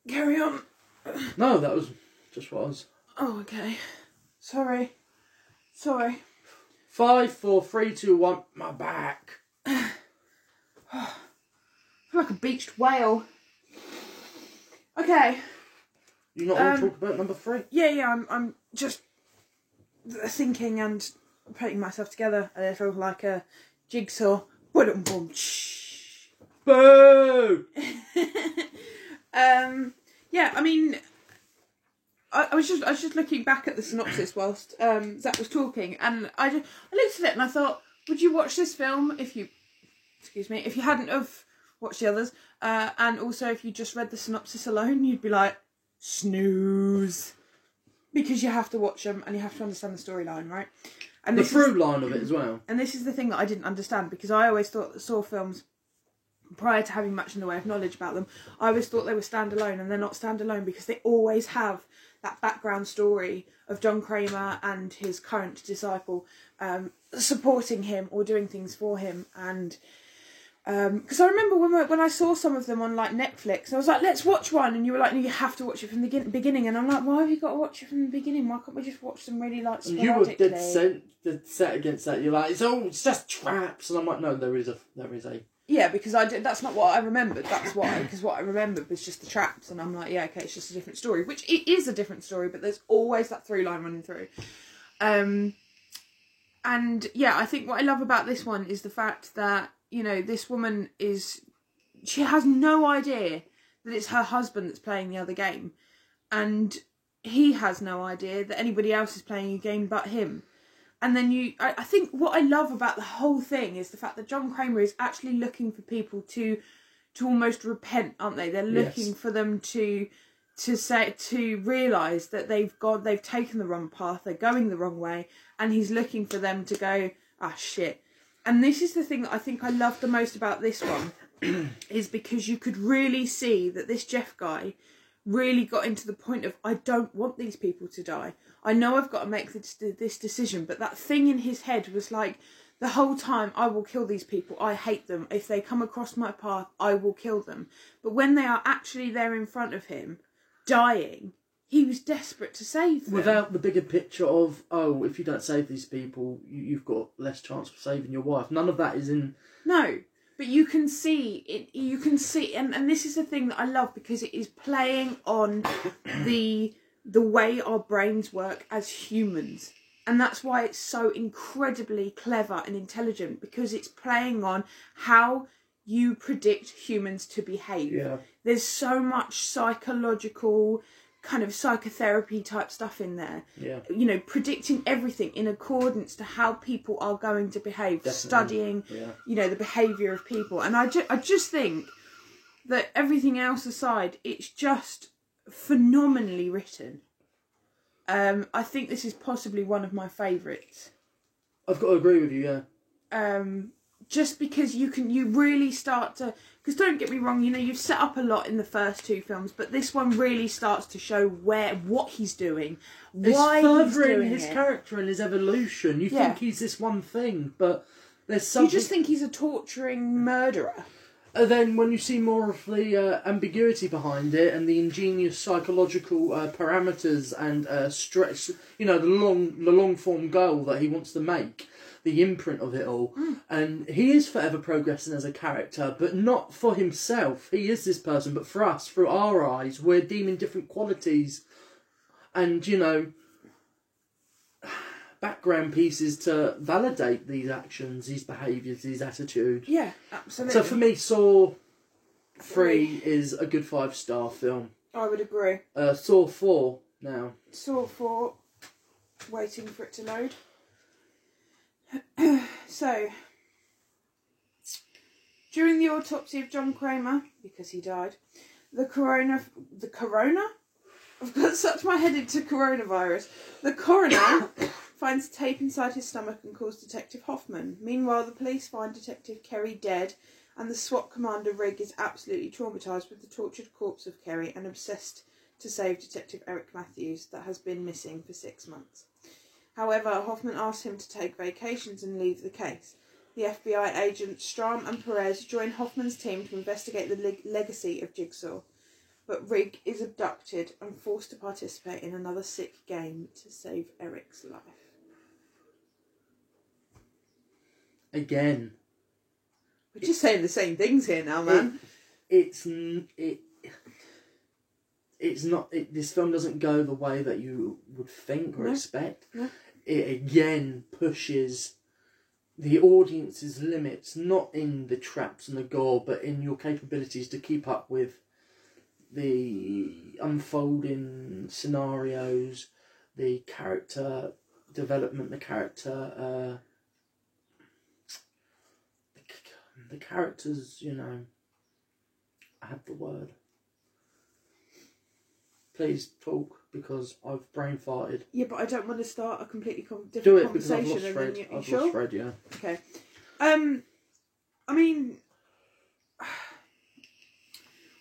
Carry on. No, that was just what I was... Oh, okay. Sorry. 5, 4, 3, 2, 1. My back. I feel like a beached whale. Okay. You not want to talk about number 3? Yeah, I'm just thinking and putting myself together a little like a jigsaw. Boom. Boo! Yeah, I mean, I was just looking back at the synopsis whilst Zach was talking, and I looked at it and I thought, would you watch this film if you hadn't have watched the others, and also if you just read the synopsis alone, you'd be like, snooze, because you have to watch them and you have to understand the storyline, right? And the through line of it as well. And this is the thing that I didn't understand, because I always thought that Saw films, prior to having much in the way of knowledge about them, I always thought they were standalone, and they're not standalone because they always have that background story of John Kramer and his current disciple supporting him or doing things for him. And because I remember when I saw some of them on like Netflix, I was like, let's watch one, and you were like, no, you have to watch it from the beginning, and I'm like, why have you got to watch it from the beginning? Why can't we just watch them really like sporadically? You were dead set against that. You're like, it's just traps, and I'm like, no, there is a. Yeah, because that's not what I remembered, that's why. Because what I remembered was just the traps, and I'm like, yeah, okay, it's just a different story. Which it is a different story, but there's always that through line running through. And, yeah, I think what I love about this one is the fact that, you know, this woman she has no idea that it's her husband that's playing the other game. And he has no idea that anybody else is playing a game but him. And then I think what I love about the whole thing is the fact that John Kramer is actually looking for people to almost repent, aren't they? They're looking for them to realise that they've taken the wrong path, they're going the wrong way, and he's looking for them to go, ah, shit. And this is the thing that I think I love the most about this one, is because you could really see that this Jeff guy really got into the point of, I don't want these people to die. I know I've got to make this decision, but that thing in his head was like, the whole time, I will kill these people, I hate them, if they come across my path, I will kill them. But when they are actually there in front of him, dying, he was desperate to save them. Without the bigger picture of, oh, if you don't save these people, you've got less chance of saving your wife. None of that is in... No, but you can see, and this is the thing that I love, because it is playing on the way our brains work as humans. And that's why it's so incredibly clever and intelligent, because it's playing on how you predict humans to behave. Yeah. There's so much psychological... kind of psychotherapy type stuff in there. Yeah. You know, predicting everything in accordance to how people are going to behave. Definitely. Studying, yeah, you know, the behaviour of people. And I just think that everything else aside, it's just phenomenally written. I think this is possibly one of my favourites. I've got to agree with you, yeah. Just because you really start to... Because don't get me wrong, you know, you've set up a lot in the first two films, but this one really starts to show what he's doing, why he's doing his character and his evolution. You think he's this one thing, but there's something... You just think he's a torturing murderer. And then when you see more of the ambiguity behind it and the ingenious psychological parameters and stretch, you know, the long form goal that he wants to make, the imprint of it all, and he is forever progressing as a character, but not for himself. He is this person, but for us, through our eyes, we're deeming different qualities and, you know, background pieces to validate these actions, these behaviours, these attitudes. Yeah, absolutely. So for me, Saw 3 is a good 5-star film. I would agree. Saw 4 now. Saw 4, waiting for it to load. So, during the autopsy of John Kramer, because he died, the coroner? I've got such my head into coronavirus. The coroner finds tape inside his stomach and calls Detective Hoffman. Meanwhile, the police find Detective Kerry dead, and the SWAT commander Rigg is absolutely traumatised with the tortured corpse of Kerry and obsessed to save Detective Eric Matthews, that has been missing for 6 months. However, Hoffman asks him to take vacations and leave the case. The FBI agents Strahm and Perez join Hoffman's team to investigate the legacy of Jigsaw, but Rigg is abducted and forced to participate in another sick game to save Eric's life. Again. We're just saying the same things here now, man. It's not... This film doesn't go the way that you would think or expect. No. It again pushes the audience's limits, not in the traps and the gore, but in your capabilities to keep up with the unfolding scenarios, the character development, the characters, you know... I have the word. Please talk, because I've brain farted. Yeah, but I don't want to start a completely different conversation. Do it, because I've lost Fred. Lost Fred, yeah. Okay. I mean...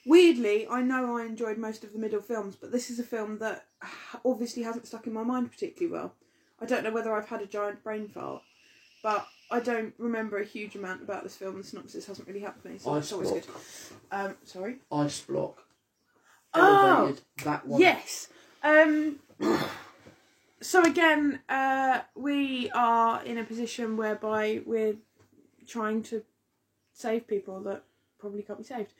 Weirdly, I know I enjoyed most of the middle films, but this is a film that obviously hasn't stuck in my mind particularly well. I don't know whether I've had a giant brain fart, but I don't remember a huge amount about this film. The synopsis hasn't really helped me, so it's always good. Sorry? Ice Block. Elevated, oh, that one. Yes. So again, we are in a position whereby we're trying to save people that probably can't be saved.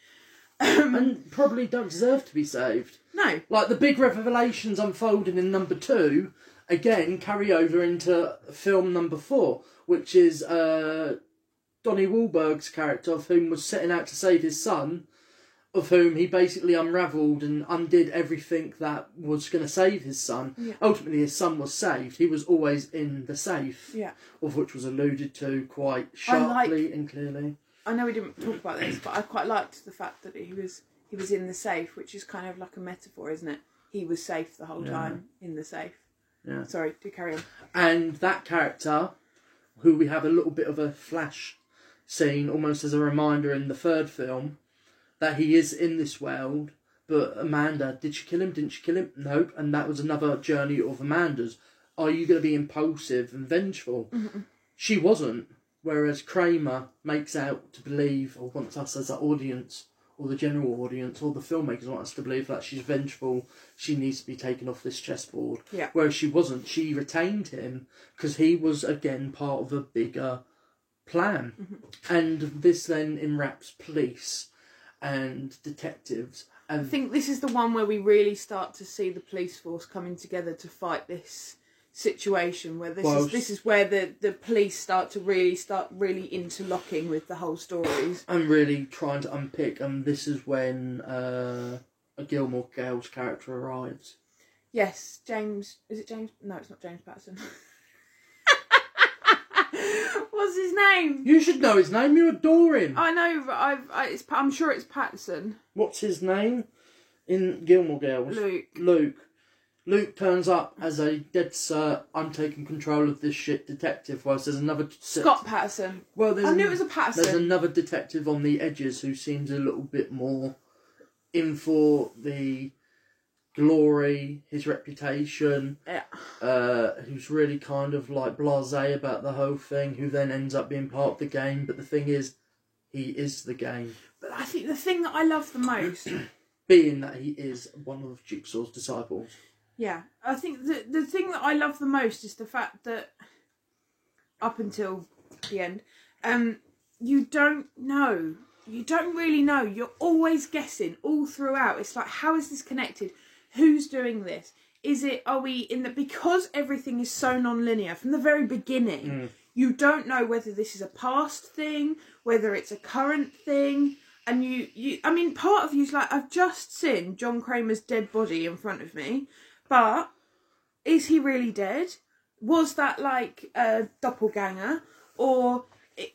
And probably don't deserve to be saved. No. Like the big revelations unfolding in number 2, again, carry over into film number 4, which is Donnie Wahlberg's character, of whom was setting out to save his son, of whom he basically unravelled and undid everything that was going to save his son. Yeah. Ultimately, his son was saved. He was always in the safe, of which was alluded to quite sharply and clearly. I know we didn't talk about this, but I quite liked the fact that he was in the safe, which is kind of like a metaphor, isn't it? He was safe the whole time, in the safe. Yeah. Sorry, do carry on. And that character, who we have a little bit of a flash scene, almost as a reminder in the third film, that he is in this world, but Amanda, did she kill him? Didn't she kill him? Nope. And that was another journey of Amanda's. Are you going to be impulsive and vengeful? Mm-hmm. She wasn't, whereas Kramer makes out to believe, or wants us as an audience, or the general audience or the filmmakers want us to believe that she's vengeful, she needs to be taken off this chessboard. Yeah. Whereas she wasn't. She retained him because he was, again, part of a bigger plan. Mm-hmm. And this then enwraps police and detectives. And I think this is the one where we really start to see the police force coming together to fight this situation, where this is where the police start really interlocking with the whole stories. I'm really trying to unpick, and this is when a Gilmore Girls character arrives. Yes, James? No, it's not James Patterson. What's his name? You should know his name. You adore him. I know, but I'm sure it's Patterson. What's his name in Gilmore Girls? Luke. Luke turns up as a dead cert, I'm taking control of this shit detective, whilst there's another... Scott Patterson. Well, I knew it was a Patterson. There's another detective on the edges who seems a little bit more in for the glory, his reputation, yeah. Who's really kind of like blasé about the whole thing, who then ends up being part of the game. But the thing is, he is the game. But I think the thing that I love the most... being that he is one of Jigsaw's disciples... Yeah, I think the thing that I love the most is the fact that up until the end, you don't really know. You're always guessing all throughout. It's like, how is this connected? Who's doing this? Because everything is so non-linear from the very beginning, you don't know whether this is a past thing, whether it's a current thing. And I mean, part of you's like, I've just seen John Kramer's dead body in front of me. But is he really dead? Was that like a doppelganger? Or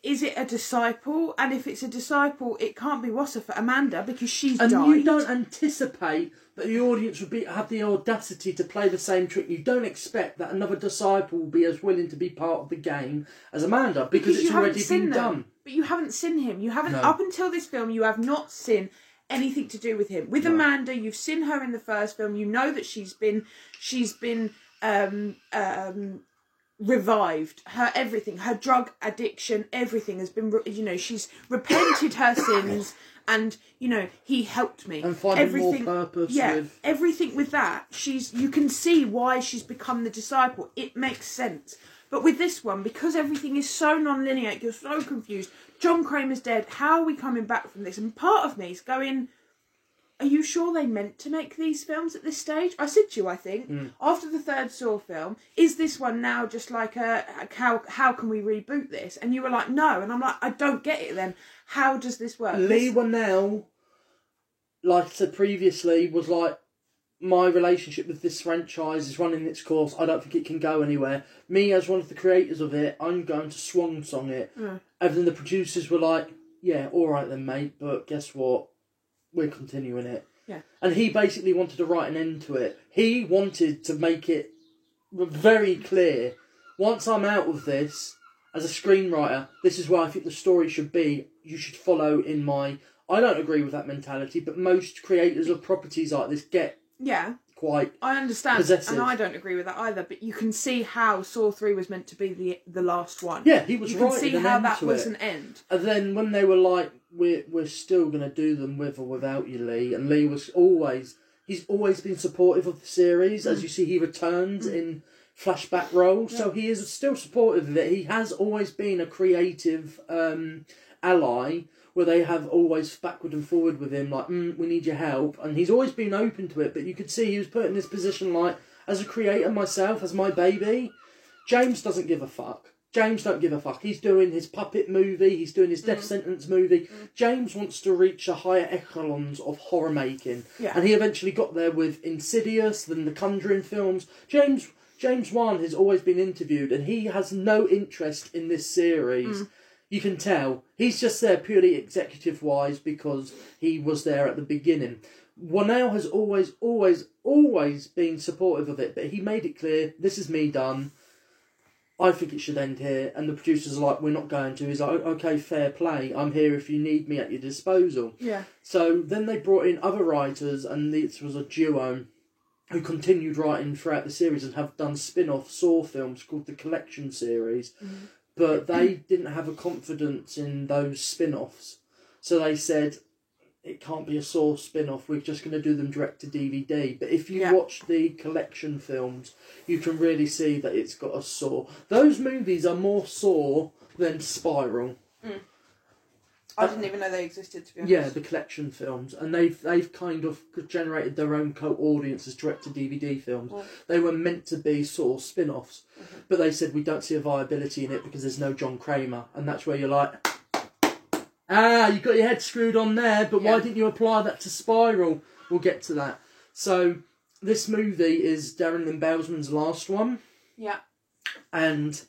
is it a disciple? And if it's a disciple, it can't be Wassifer Amanda because she's died. And you don't anticipate that the audience would have the audacity to play the same trick. You don't expect that another disciple will be as willing to be part of the game as Amanda because it's already been done. But you haven't seen him. Up until this film, you have not seen anything to do with him. With Amanda, you've seen her in the first film. You know that she's been revived. Her everything, her drug addiction, everything has been. She's repented her sins, and he helped me. And finding everything, more purpose. Yeah, everything with that. You can see why she's become the disciple. It makes sense. But with this one, because everything is so non-linear, you're so confused. John Kramer's dead. How are we coming back from this? And part of me is going, are you sure they meant to make these films at this stage? I said to you, I think, after the third Saw film, is this one now just like how can we reboot this? And you were like, no. And I'm like, I don't get it then. How does this work? Leigh Whannell, like I said previously, was like, my relationship with this franchise is running its course. I don't think it can go anywhere. Me, as one of the creators of it, I'm going to swan-song it. Mm. And then the producers were like, yeah, all right then, mate, but guess what? We're continuing it. Yeah. And he basically wanted to write an end to it. He wanted to make it very clear. Once I'm out of this, as a screenwriter, this is where I think the story should be. You should follow in my... I don't agree with that mentality, but most creators of properties like this get... Yeah, quite. I understand, possessive. And I don't agree with that either. But you can see how Saw 3 was meant to be the last one. Yeah, he was right. You can see how that was an end. And then when they were like, "We're still going to do them with or without you, Leigh," and Leigh was he's always been supportive of the series. As you see, he returns in flashback roles, so he is still supportive of it. He has always been a creative ally. Where they have always backward and forward with him, like, we need your help. And he's always been open to it, but you could see he was put in this position, like, as a creator myself, as my baby, James doesn't give a fuck. James don't give a fuck. He's doing his puppet movie, he's doing his death sentence movie. James wants to reach the higher echelons of horror making. Yeah. And he eventually got there with Insidious, then the Conjuring films. James Wan has always been interviewed, and he has no interest in this series. You can tell. He's just there purely executive-wise because he was there at the beginning. Whannell has always been supportive of it, but he made it clear, this is me done. I think it should end here. And the producers are like, we're not going to. He's like, okay, fair play. I'm here if you need me at your disposal. Yeah. So then they brought in other writers, and this was a duo who continued writing throughout the series and have done spin-off Saw films called The Collection series. Mm-hmm. But they didn't have a confidence in those spin-offs. So they said, it can't be a Saw spin-off, we're just going to do them direct to DVD. But if you watch the Collection films, you can really see that it's got a Saw. Those movies are more Saw than Spiral. Mm. I didn't even know they existed, to be honest. Yeah, the Collection films. And they've kind of generated their own cult audience as direct-to-DVD films. Yeah. They were meant to be sort of spin-offs, mm-hmm. but they said, we don't see a viability in it because there's no John Kramer. And that's where you're like, ah, you got your head screwed on there, but why didn't you apply that to Spiral? We'll get to that. So this movie is Darren Lynn Bousman's last one. Yeah. And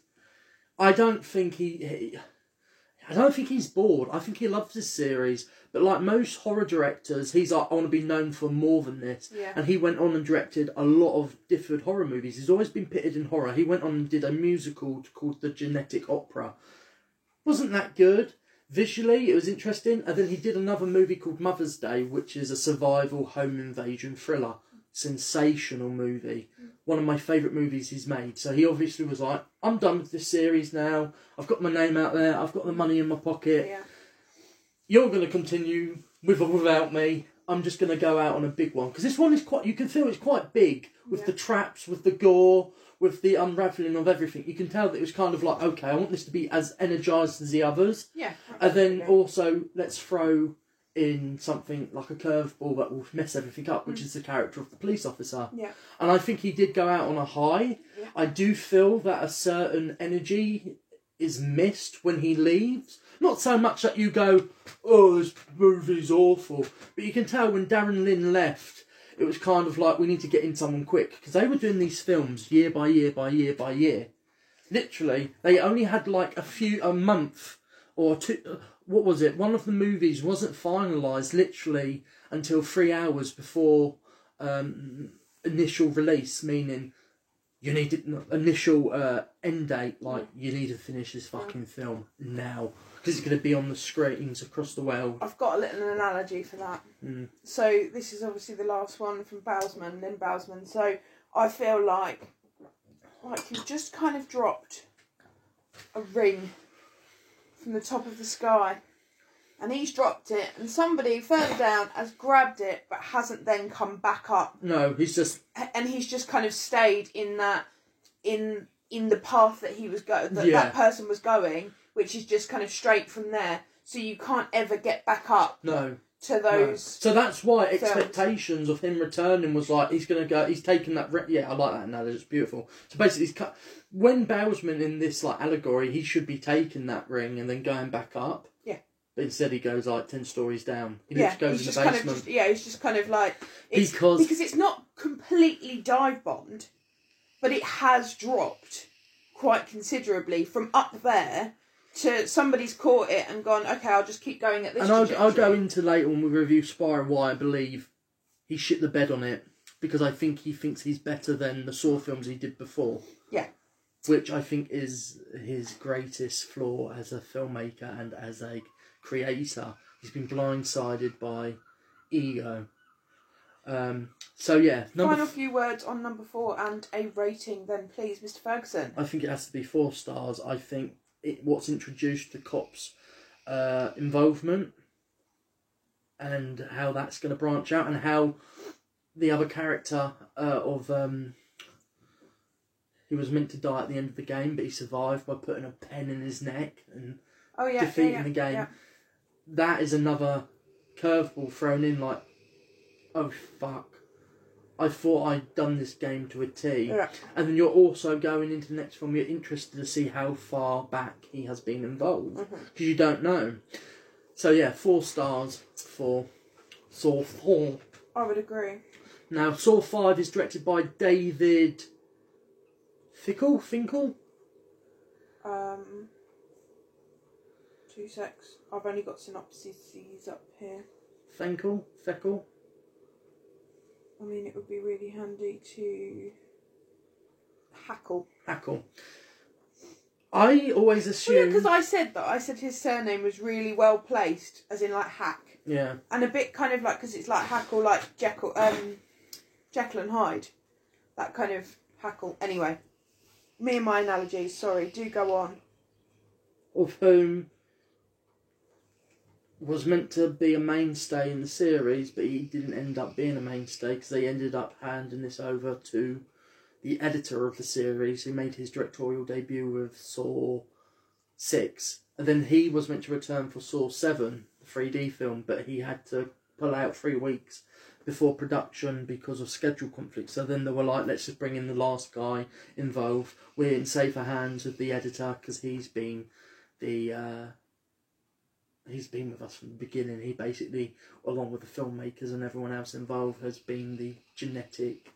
I don't think I don't think he's bored. I think he loves this series. But like most horror directors, he's like, I want to be known for more than this. Yeah. And he went on and directed a lot of different horror movies. He's always been pitted in horror. He went on and did a musical called The Genetic Opera. Wasn't that good? Visually, it was interesting. And then he did another movie called Mother's Day, which is a survival home invasion thriller. Sensational movie. One of my favourite movies he's made. So he obviously was like, I'm done with this series now. I've got my name out there. I've got the money in my pocket. Yeah. You're going to continue with or without me. I'm just going to go out on a big one. Because this one is quite, you can feel it's quite big. With the traps, with the gore, with the unravelling of everything. You can tell that it was kind of like, okay, I want this to be as energised as the others. Yeah. And then also, let's throw in something like a curveball that will mess everything up, which is the character of the police officer. Yeah. And I think he did go out on a high. Yeah. I do feel that a certain energy is missed when he leaves. Not so much that you go, oh, this movie's awful. But you can tell when Darren Lynn left, it was kind of like, we need to get in someone quick. Because they were doing these films year by year by year by year. Literally, they only had like a month or two. What was it? One of the movies wasn't finalised literally until 3 hours before initial release, meaning you needed initial end date, like you need to finish this fucking film now because it's going to be on the screens across the world. I've got a little analogy for that. Mm. So this is obviously the last one from Bousman, Lynn Bousman. So I feel like you've just kind of dropped a ring from the top of the sky, and he's dropped it, and somebody further down has grabbed it but hasn't then come back up. No, he's just kind of stayed in that in the path that he was that person was going, which is just kind of straight from there, so you can't ever get back up. No, to those. No. So that's why expectations of him returning was like, he's going to go, he's taken that, I like that analogy, it's beautiful. So basically, when Bousman in this like allegory, he should be taking that ring and then going back up. Yeah. But instead he goes like 10 stories down. He just goes in the basement. Kind of just, he's just kind of like, it's, because it's not completely dive bombed, but it has dropped quite considerably from up there. To somebody's caught it and gone, okay, I'll just keep going at this. And I'll go into later when we review Spiral why I believe he shit the bed on it, because I think he thinks he's better than the Saw films he did before. Yeah. Which I think is his greatest flaw as a filmmaker and as a creator. He's been blindsided by ego. So yeah. Final few words on number 4 and a rating then, please, Mr. Ferguson. I think it has to be 4 stars. I think what's introduced the cops' involvement and how that's going to branch out, and how the other character he was meant to die at the end of the game, but he survived by putting a pen in his neck and defeating the game. Yeah. That is another curveball thrown in, like, oh fuck, I thought I'd done this game to a T. Yeah. And then you're also going into the next film, you're interested to see how far back he has been involved. Because you don't know. So yeah, 4 stars for Saw 4. I would agree. Now, Saw 5 is directed by David Finkel? 2 secs. I've only got synopses up here. Feckle? I mean, it would be really handy to Hackle. I always assume... Well, yeah, because I said his surname was really well placed, as in, like, hack. Yeah. And a bit kind of like, because it's like Hackle, like Jekyll and Hyde. That kind of Hackle. Anyway, me and my analogies, sorry, do go on. Of whom was meant to be a mainstay in the series, but he didn't end up being a mainstay because they ended up handing this over to the editor of the series, who made his directorial debut with Saw 6. And then he was meant to return for Saw 7, the 3D film, but he had to pull out 3 weeks before production because of schedule conflicts. So then they were like, let's just bring in the last guy involved. We're in safer hands with the editor because he's been the... He's been with us from the beginning. He basically, along with the filmmakers and everyone else involved, has been the genetic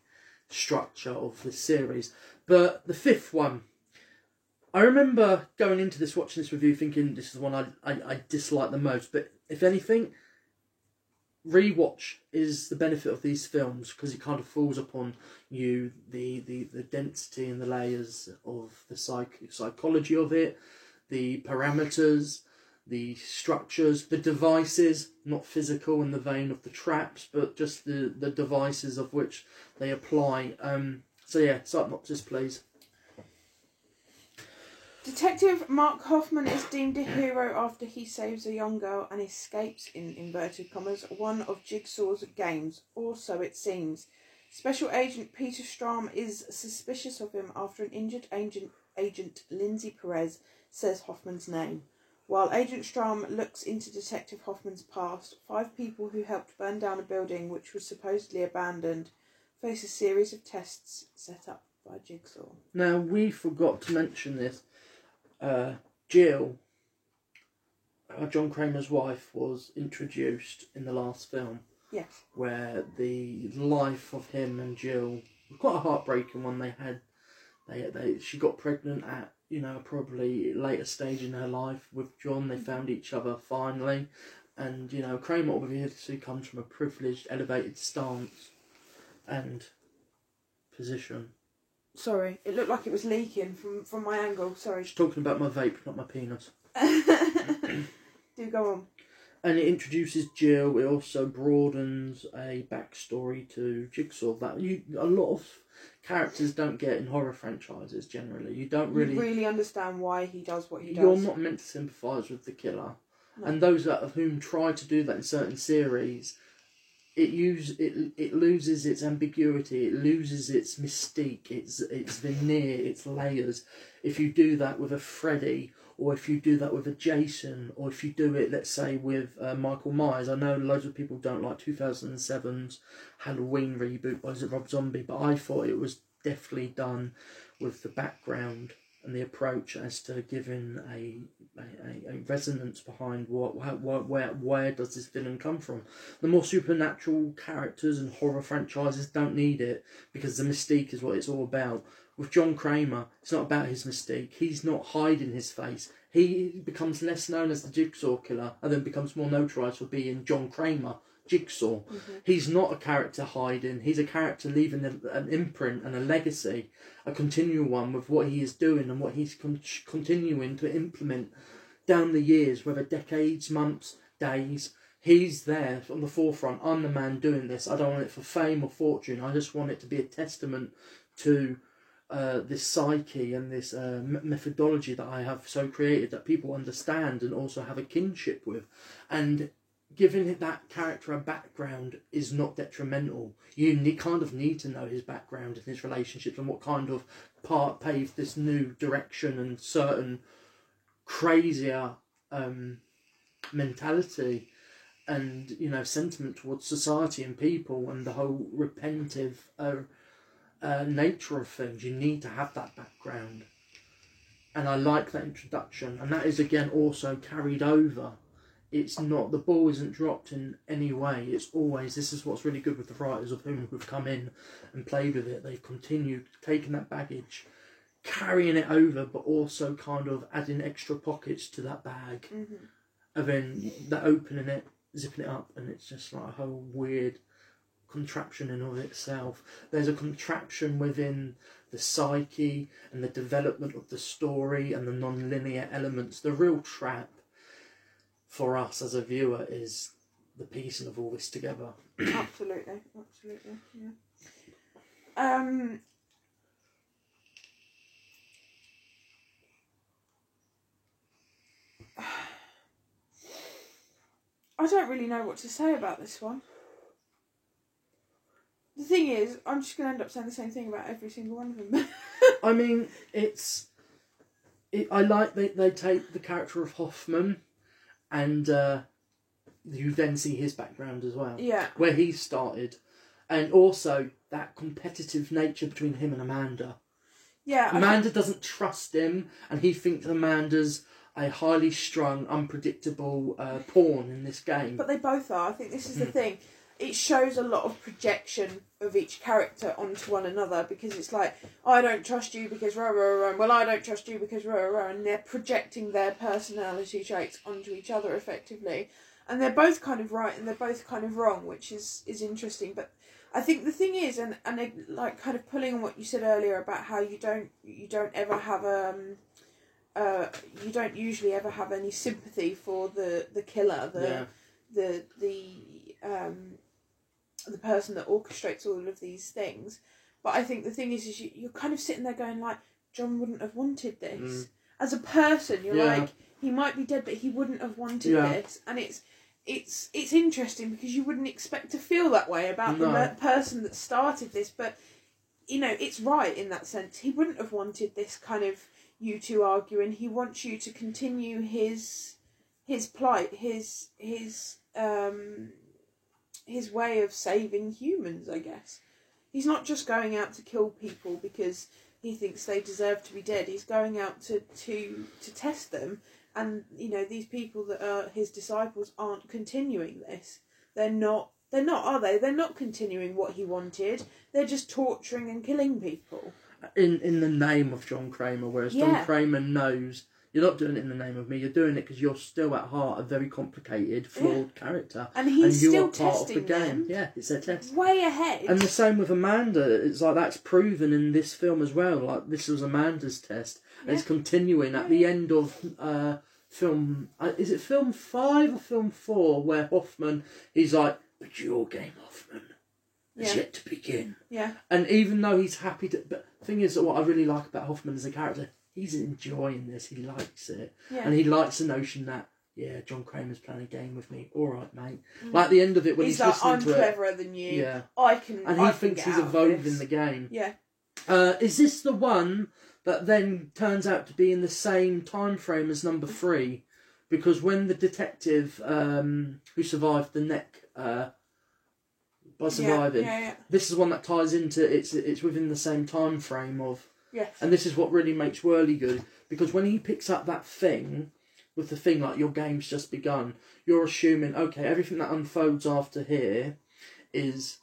structure of this series. But the fifth one, I remember going into this, watching this review, thinking this is the one I dislike the most. But if anything, rewatch is the benefit of these films because it kind of falls upon you, the density and the layers of the psychology of it, the parameters, the structures, the devices, not physical in the vein of the traps, but just the devices of which they apply. So yeah, synopsis, please. Detective Mark Hoffman is deemed a hero after he saves a young girl and escapes, in inverted commas, one of Jigsaw's games, or so it seems. Special Agent Peter Strahm is suspicious of him after an injured agent Lindsay Perez says Hoffman's name. While Agent Strahm looks into Detective Hoffman's past, 5 people who helped burn down a building which was supposedly abandoned face a series of tests set up by Jigsaw. Now, we forgot to mention this. Jill, John Kramer's wife, was introduced in the last film. Yes. Where the life of him and Jill was quite a heartbreaking one. She got pregnant at, probably later stage in her life with John. They found each other finally. And, Kramer obviously comes from a privileged, elevated stance and position. Sorry, it looked like it was leaking from my angle. Sorry. She's talking about my vape, not my penis. Do go on. And it introduces Jill. It also broadens a backstory to Jigsaw that a lot of characters don't get in horror franchises generally. You don't really... You really understand why he does what he does. You're not meant to sympathise with the killer. No. And those of whom try to do that in certain series, it loses its ambiguity, it loses its mystique, its veneer, its layers. If you do that with a Freddy, or if you do that with a Jason, or if you do it, let's say, with Michael Myers. I know loads of people don't like 2007's Halloween reboot by Rob Zombie, but I thought it was deftly done with the background and the approach as to giving a resonance behind where does this villain come from. The more supernatural characters and horror franchises don't need it because the mystique is what it's all about. With John Kramer, it's not about his mystique. He's not hiding his face. He becomes less known as the Jigsaw Killer and then becomes more notarized for being John Kramer, Jigsaw. Mm-hmm. He's not a character hiding. He's a character leaving an imprint and a legacy, a continual one with what he is doing and what he's continuing to implement down the years, whether decades, months, days. He's there on the forefront. I'm the man doing this. I don't want it for fame or fortune. I just want it to be a testament to... this psyche and this methodology that I have so created that people understand and also have a kinship with. And giving that character a background is not detrimental. You kind of need to know his background and his relationships and what kind of part paved this new direction and certain crazier mentality and, sentiment towards society and people and the whole repentive... nature of things. You need to have that background, and I like that introduction, and that is again also carried over. It's not, the ball isn't dropped in any way. It's always, this is what's really good with the writers of whom who've come in and played with it. They've continued taking that baggage, carrying it over, but also kind of adding extra pockets to that bag, mm-hmm. and then that opening it, zipping it up, and it's just like a whole weird contraption in of itself. There's a contraption within the psyche and the development of the story and the non-linear elements. The real trap for us as a viewer is the piecing of all this together. absolutely, yeah. I don't really know what to say about this one. The thing is, I'm just going to end up saying the same thing about every single one of them. I mean, I like that they take the character of Hoffman and you then see his background as well. Yeah. Where he started. And also that competitive nature between him and Amanda. Yeah. Amanda doesn't trust him and he thinks Amanda's a highly strung, unpredictable pawn in this game. But they both are. I think this is the thing. It shows a lot of projection of each character onto one another because it's like, I don't trust you because rah, rah, rah, well, I don't trust you because rah, rah, rah, and they're projecting their personality traits onto each other effectively. And they're both kind of right and they're both kind of wrong, which is interesting. But I think the thing is, and like kind of pulling on what you said earlier about how you don't ever have you don't usually ever have any sympathy for the killer, the person that orchestrates all of these things. But I think the thing is you're kind of sitting there going like, John wouldn't have wanted this. As a person, you're like, he might be dead, but he wouldn't have wanted this. And it's interesting because you wouldn't expect to feel that way about the person that started this. But, you know, it's right in that sense. He wouldn't have wanted this kind of you two arguing. He wants you to continue his plight, his way of saving humans, I guess. He's not just going out to kill people because he thinks they deserve to be dead. He's going out to test them. And, you know, these people that are his disciples aren't continuing this. They're not, are they? They're not continuing what he wanted. They're just torturing and killing people. In the name of John Kramer, whereas John Kramer knows you're not doing it in the name of me. You're doing it because you're still at heart a very complicated, flawed character. And you're still part of the game. Yeah, it's a test. Way ahead. And the same with Amanda. It's like that's proven in this film as well. Like this was Amanda's test. Yeah. And it's continuing at the end of film. Is it film 5 or film 4 where Hoffman is like, but your game, Hoffman, is yet to begin. Yeah. And even though he's happy to. But the thing is, what I really like about Hoffman as a character, he's enjoying this, he likes it. Yeah. And he likes the notion that, John Kramer's playing a game with me. All right, mate. Like the end of it when he's like, listening to it. He's like, I'm cleverer than you. Yeah. He thinks he's evolved in the game. Yeah. Is this the one that then turns out to be in the same time frame as number 3? Because when the detective who survived the neck by surviving, this is one that ties into, it's within the same time frame of. Yes. And this is what really makes Whirly good, because when he picks up that thing, with the thing like your game's just begun, you're assuming, okay, everything that unfolds after here is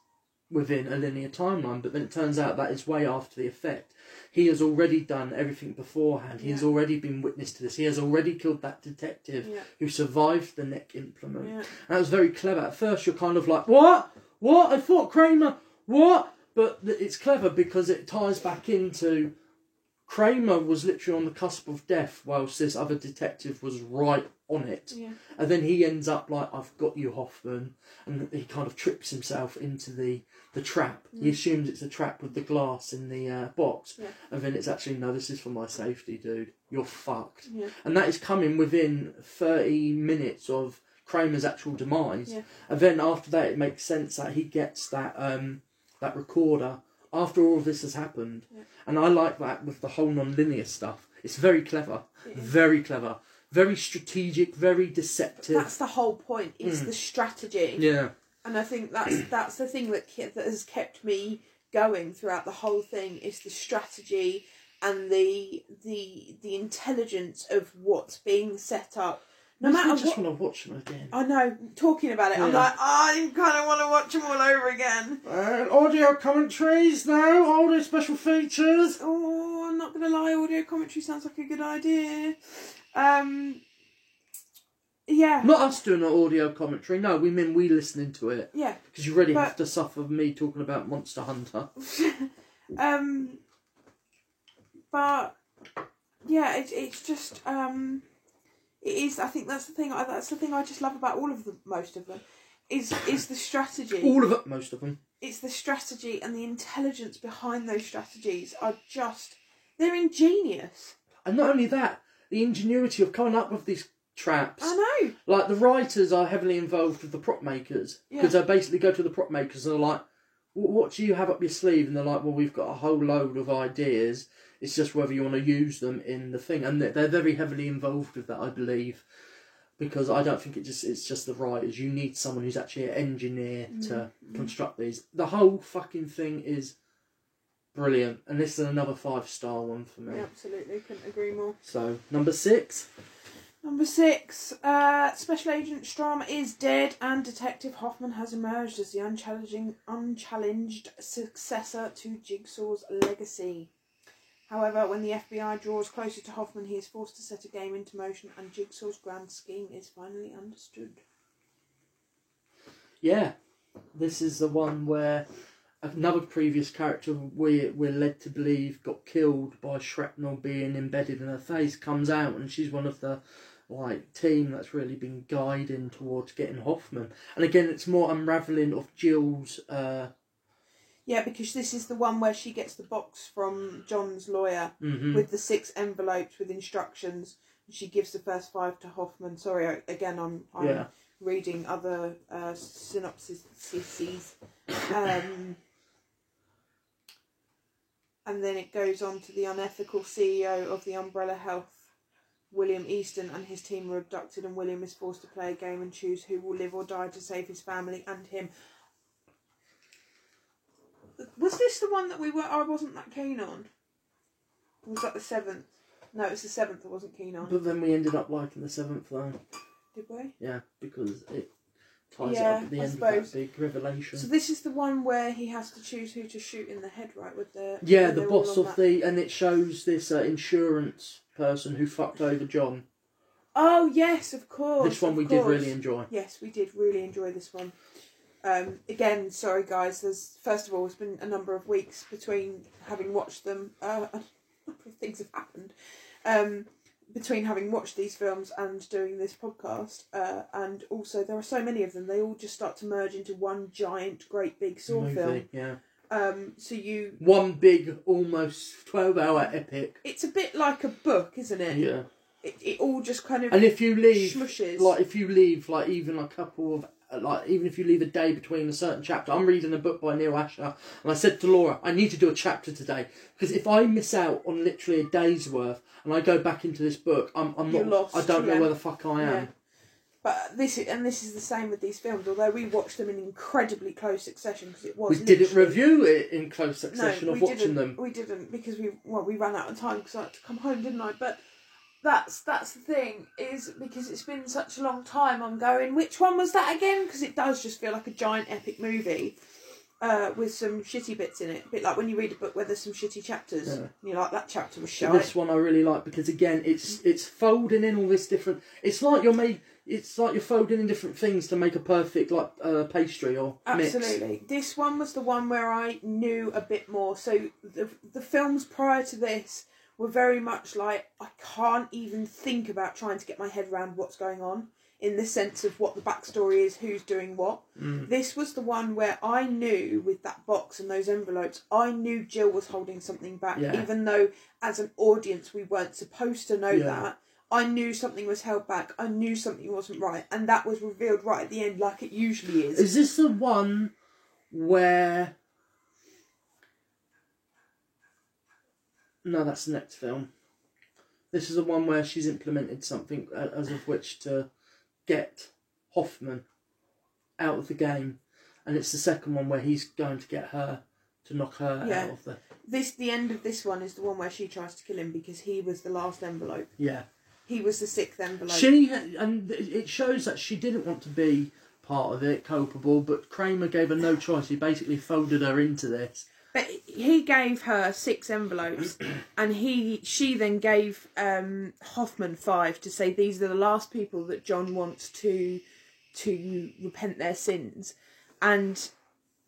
within a linear timeline, but then it turns out that is way after the effect. He has already done everything beforehand. He has already been witness to this. He has already killed that detective who survived the neck implement. And that was very clever. At first you're kind of like, what? I thought Kramer, what? But it's clever because it ties back into Kramer was literally on the cusp of death whilst this other detective was right on it. Yeah. And then he ends up like, I've got you, Hoffman. And he kind of trips himself into the trap. Mm. He assumes it's a trap with the glass in the box. Yeah. And then it's actually, no, this is for my safety, dude. You're fucked. Yeah. And that is coming within 30 minutes of Kramer's actual demise. Yeah. And then after that, it makes sense that he gets that recorder after all of this has happened. Yeah. And I like that with the whole non-linear stuff. It's very clever. It very clever. Very strategic, very deceptive. But that's the whole point, is the strategy. Yeah. And I think that's the thing that has kept me going throughout the whole thing, is the strategy and the intelligence of what's being set up. No matter what, I just want to watch them again. I know, talking about it, I'm like, I kind of want to watch them all over again. Audio commentaries now, audio special features. Oh, I'm not going to lie, audio commentary sounds like a good idea. Not us doing an audio commentary, no, we mean we listening to it. Yeah. Because you really have to suffer me talking about Monster Hunter. But, yeah, it's just, it is. I think that's the thing. That's the thing I just love about all of them. Most of them is the strategy. All of it. Most of them. It's the strategy and the intelligence behind those strategies are just. They're ingenious. And not only that, the ingenuity of coming up with these traps. I know. Like, the writers are heavily involved with the prop makers. Because they basically go to the prop makers and they're like, what do you have up your sleeve? And they're like, well, we've got a whole load of ideas. It's just whether you want to use them in the thing. And they're very heavily involved with that, I believe. Because I don't think it's just the writers. You need someone who's actually an engineer to construct these. The whole fucking thing is brilliant. And this is another 5-star one for me. Yeah, absolutely. Couldn't agree more. So, number 6. Number 6, Special Agent Strom is dead and Detective Hoffman has emerged as the unchallenged successor to Jigsaw's legacy. However, when the FBI draws closer to Hoffman, he is forced to set a game into motion and Jigsaw's grand scheme is finally understood. Yeah, this is the one where another previous character we're led to believe got killed by shrapnel being embedded in her face comes out, and she's one of the team that's really been guiding towards getting Hoffman. And again, it's more unravelling of Jill's... Yeah, because this is the one where she gets the box from John's lawyer with the 6 envelopes with instructions. And she gives the first 5 to Hoffman. Sorry, again, I'm reading other synopses. And then it goes on to the unethical CEO of the Umbrella Health, William Easton, and his team are abducted, and William is forced to play a game and choose who will live or die to save his family and him. Was this the one that I wasn't that keen on? Or was that the 7th? No, it's the 7th I wasn't keen on. But then we ended up liking the 7th though. Did we? Yeah, because it ties it up at the end of that big revelation. So this is the one where he has to choose who to shoot in the head, right? With the the boss of the... And it shows this insurance person who fucked over John. Oh, yes, of course. This one we did really enjoy. Yes, we did really enjoy this one. Again, sorry guys, first of all, it's been a number of weeks between having watched them, a number of things have happened, between having watched these films and doing this podcast, and also there are so many of them, they all just start to merge into one giant, great big Saw film. Yeah. So one big, almost 12-hour epic. It's a bit like a book, isn't it? Yeah. It all just kind of. And if you leave, smushes. Even if you leave a day between a certain chapter, I'm reading a book by Neil Asher, and I said to Laura, I need to do a chapter today, because if I miss out on literally a day's worth and I go back into this book, I'm not lost, I don't know where the fuck I am. Yeah. But this is the same with these films, although we watched them in incredibly close succession, because it was. We didn't review it in close succession We didn't, because we ran out of time because I had to come home, didn't I? But That's the thing, is because it's been such a long time, I'm going, which one was that again? Because it does just feel like a giant epic movie with some shitty bits in it. A bit like when you read a book where there's some shitty chapters. Yeah. And you're like, that chapter was shite. This one I really like because, again, it's folding in all this different... It's like you're folding in different things to make a perfect pastry or mix. Absolutely. This one was the one where I knew a bit more. So the films prior to this... were very much like, I can't even think about trying to get my head around what's going on, in the sense of what the backstory is, who's doing what. This was the one where I knew, with that box and those envelopes, I knew Jill was holding something back, even though as an audience we weren't supposed to know that. I knew something was held back, I knew something wasn't right, and that was revealed right at the end, like it usually is. Is this the one where... No, that's the next film. This is the one where she's implemented something as of which to get Hoffman out of the game. And it's the second one where he's going to get her, to knock her out of the... The end of this one is the one where she tries to kill him because he was the last envelope. Yeah. He was the 6th envelope. And it shows that she didn't want to be part of it, culpable, but Kramer gave her no choice. He basically folded her into this. But he gave her 6 envelopes, and she then gave Hoffman 5 to say these are the last people that John wants to repent their sins, and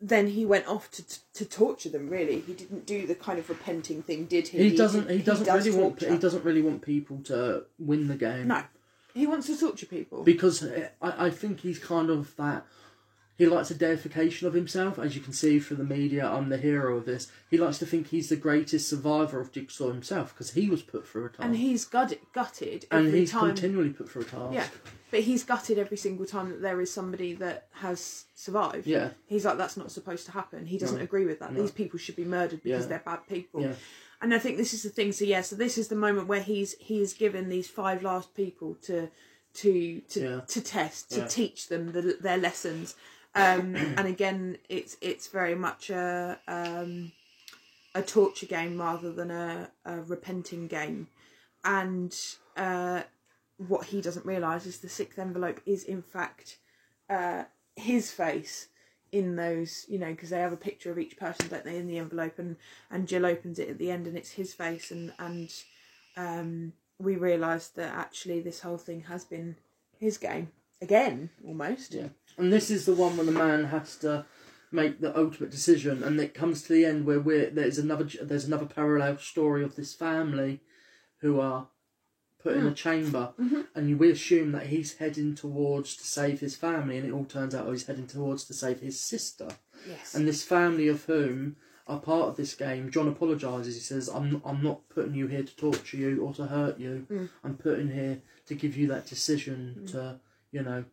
then he went off to torture them. Really, he didn't do the kind of repenting thing, did he? He doesn't really want people to win the game. No, he wants to torture people because I think he's kind of that. He likes a deification of himself, as you can see from the media, I'm the hero of this. He likes to think he's the greatest survivor of Jigsaw himself, because he was put through a task. And he's gutted every time. And he's continually put through a task. Yeah, but he's gutted every single time that there is somebody that has survived. Yeah. He's like, that's not supposed to happen. He doesn't agree with that. No. These people should be murdered because they're bad people. Yeah. And I think this is the thing. So, yeah, so this is the moment where he is given these five last people to test, to teach them their lessons. And again, it's very much a torture game rather than a repenting game. And what he doesn't realise is the sixth envelope is in fact his face in those, you know, because they have a picture of each person, don't they, in the envelope, and Jill opens it at the end and it's his face, and we realised that actually this whole thing has been his game. Again, almost. Yeah. And this is the one where the man has to make the ultimate decision, and it comes to the end where there's another parallel story of this family who are put in a chamber, and we assume that he's heading towards to save his family, and it all turns out he's heading towards to save his sister. Yes. And this family of whom are part of this game. John apologises. He says, I'm not putting you here to torture you or to hurt you. Mm. I'm putting here to give you that decision to, you know,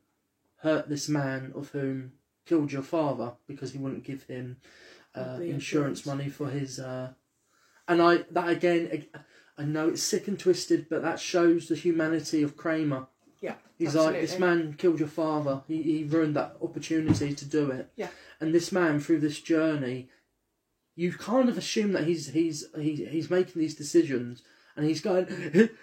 hurt this man of whom killed your father because he wouldn't give him insurance money for his... I know it's sick and twisted, but that shows the humanity of Kramer. Yeah, he's absolutely. Like, this man killed your father. He ruined that opportunity to do it. Yeah. And this man, through this journey, you kind of assume that he's making these decisions, and he's going,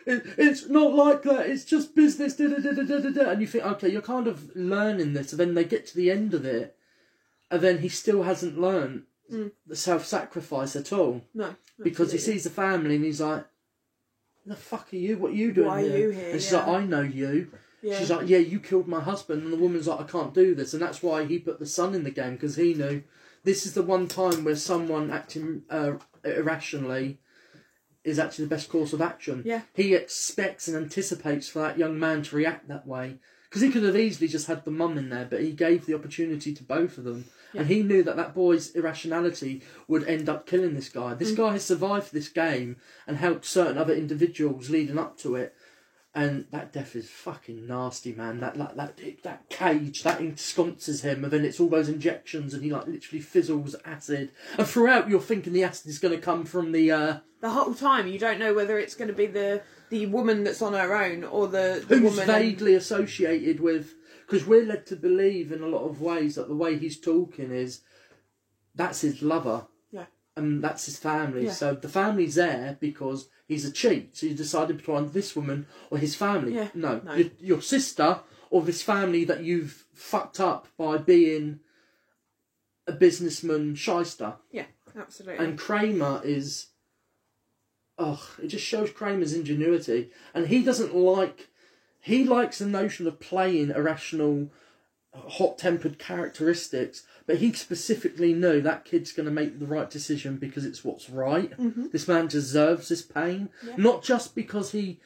it's not like that, it's just business, and you think, okay, you're kind of learning this, and then they get to the end of it, and then he still hasn't learned the self-sacrifice at all. No. Because he sees the family, and he's like, the fuck are you? What are you doing Why here? Are you here? And she's like, I know you. Yeah. She's like, yeah, you killed my husband. And the woman's like, I can't do this. And that's why he put the son in the game, because he knew this is the one time where someone acting irrationally is actually the best course of action. Yeah. He expects and anticipates for that young man to react that way, because he could have easily just had the mum in there, but he gave the opportunity to both of them. Yeah. And he knew that boy's irrationality would end up killing this guy. This guy has survived this game and helped certain other individuals leading up to it. And that death is fucking nasty, man. That cage, that ensconces him, and then it's all those injections, and he like literally fizzles acid. And throughout, you're thinking the acid is going to come from the... The whole time, you don't know whether it's going to be the woman that's on her own, or the who's woman... vaguely associated with... Because we're led to believe in a lot of ways that the way he's talking is, that's his lover. Yeah. And that's his family. Yeah. So the family's there because... he's a cheat, so you decided between this woman or his family. Yeah. No. Your sister or this family that you've fucked up by being a businessman shyster. Yeah, absolutely. And Kramer is... oh, it just shows Kramer's ingenuity. And he doesn't like... he likes the notion of playing irrational, hot-tempered characteristics, but he specifically knew that kid's going to make the right decision because it's what's right. Mm-hmm. This man deserves this pain. Yeah. Not just because he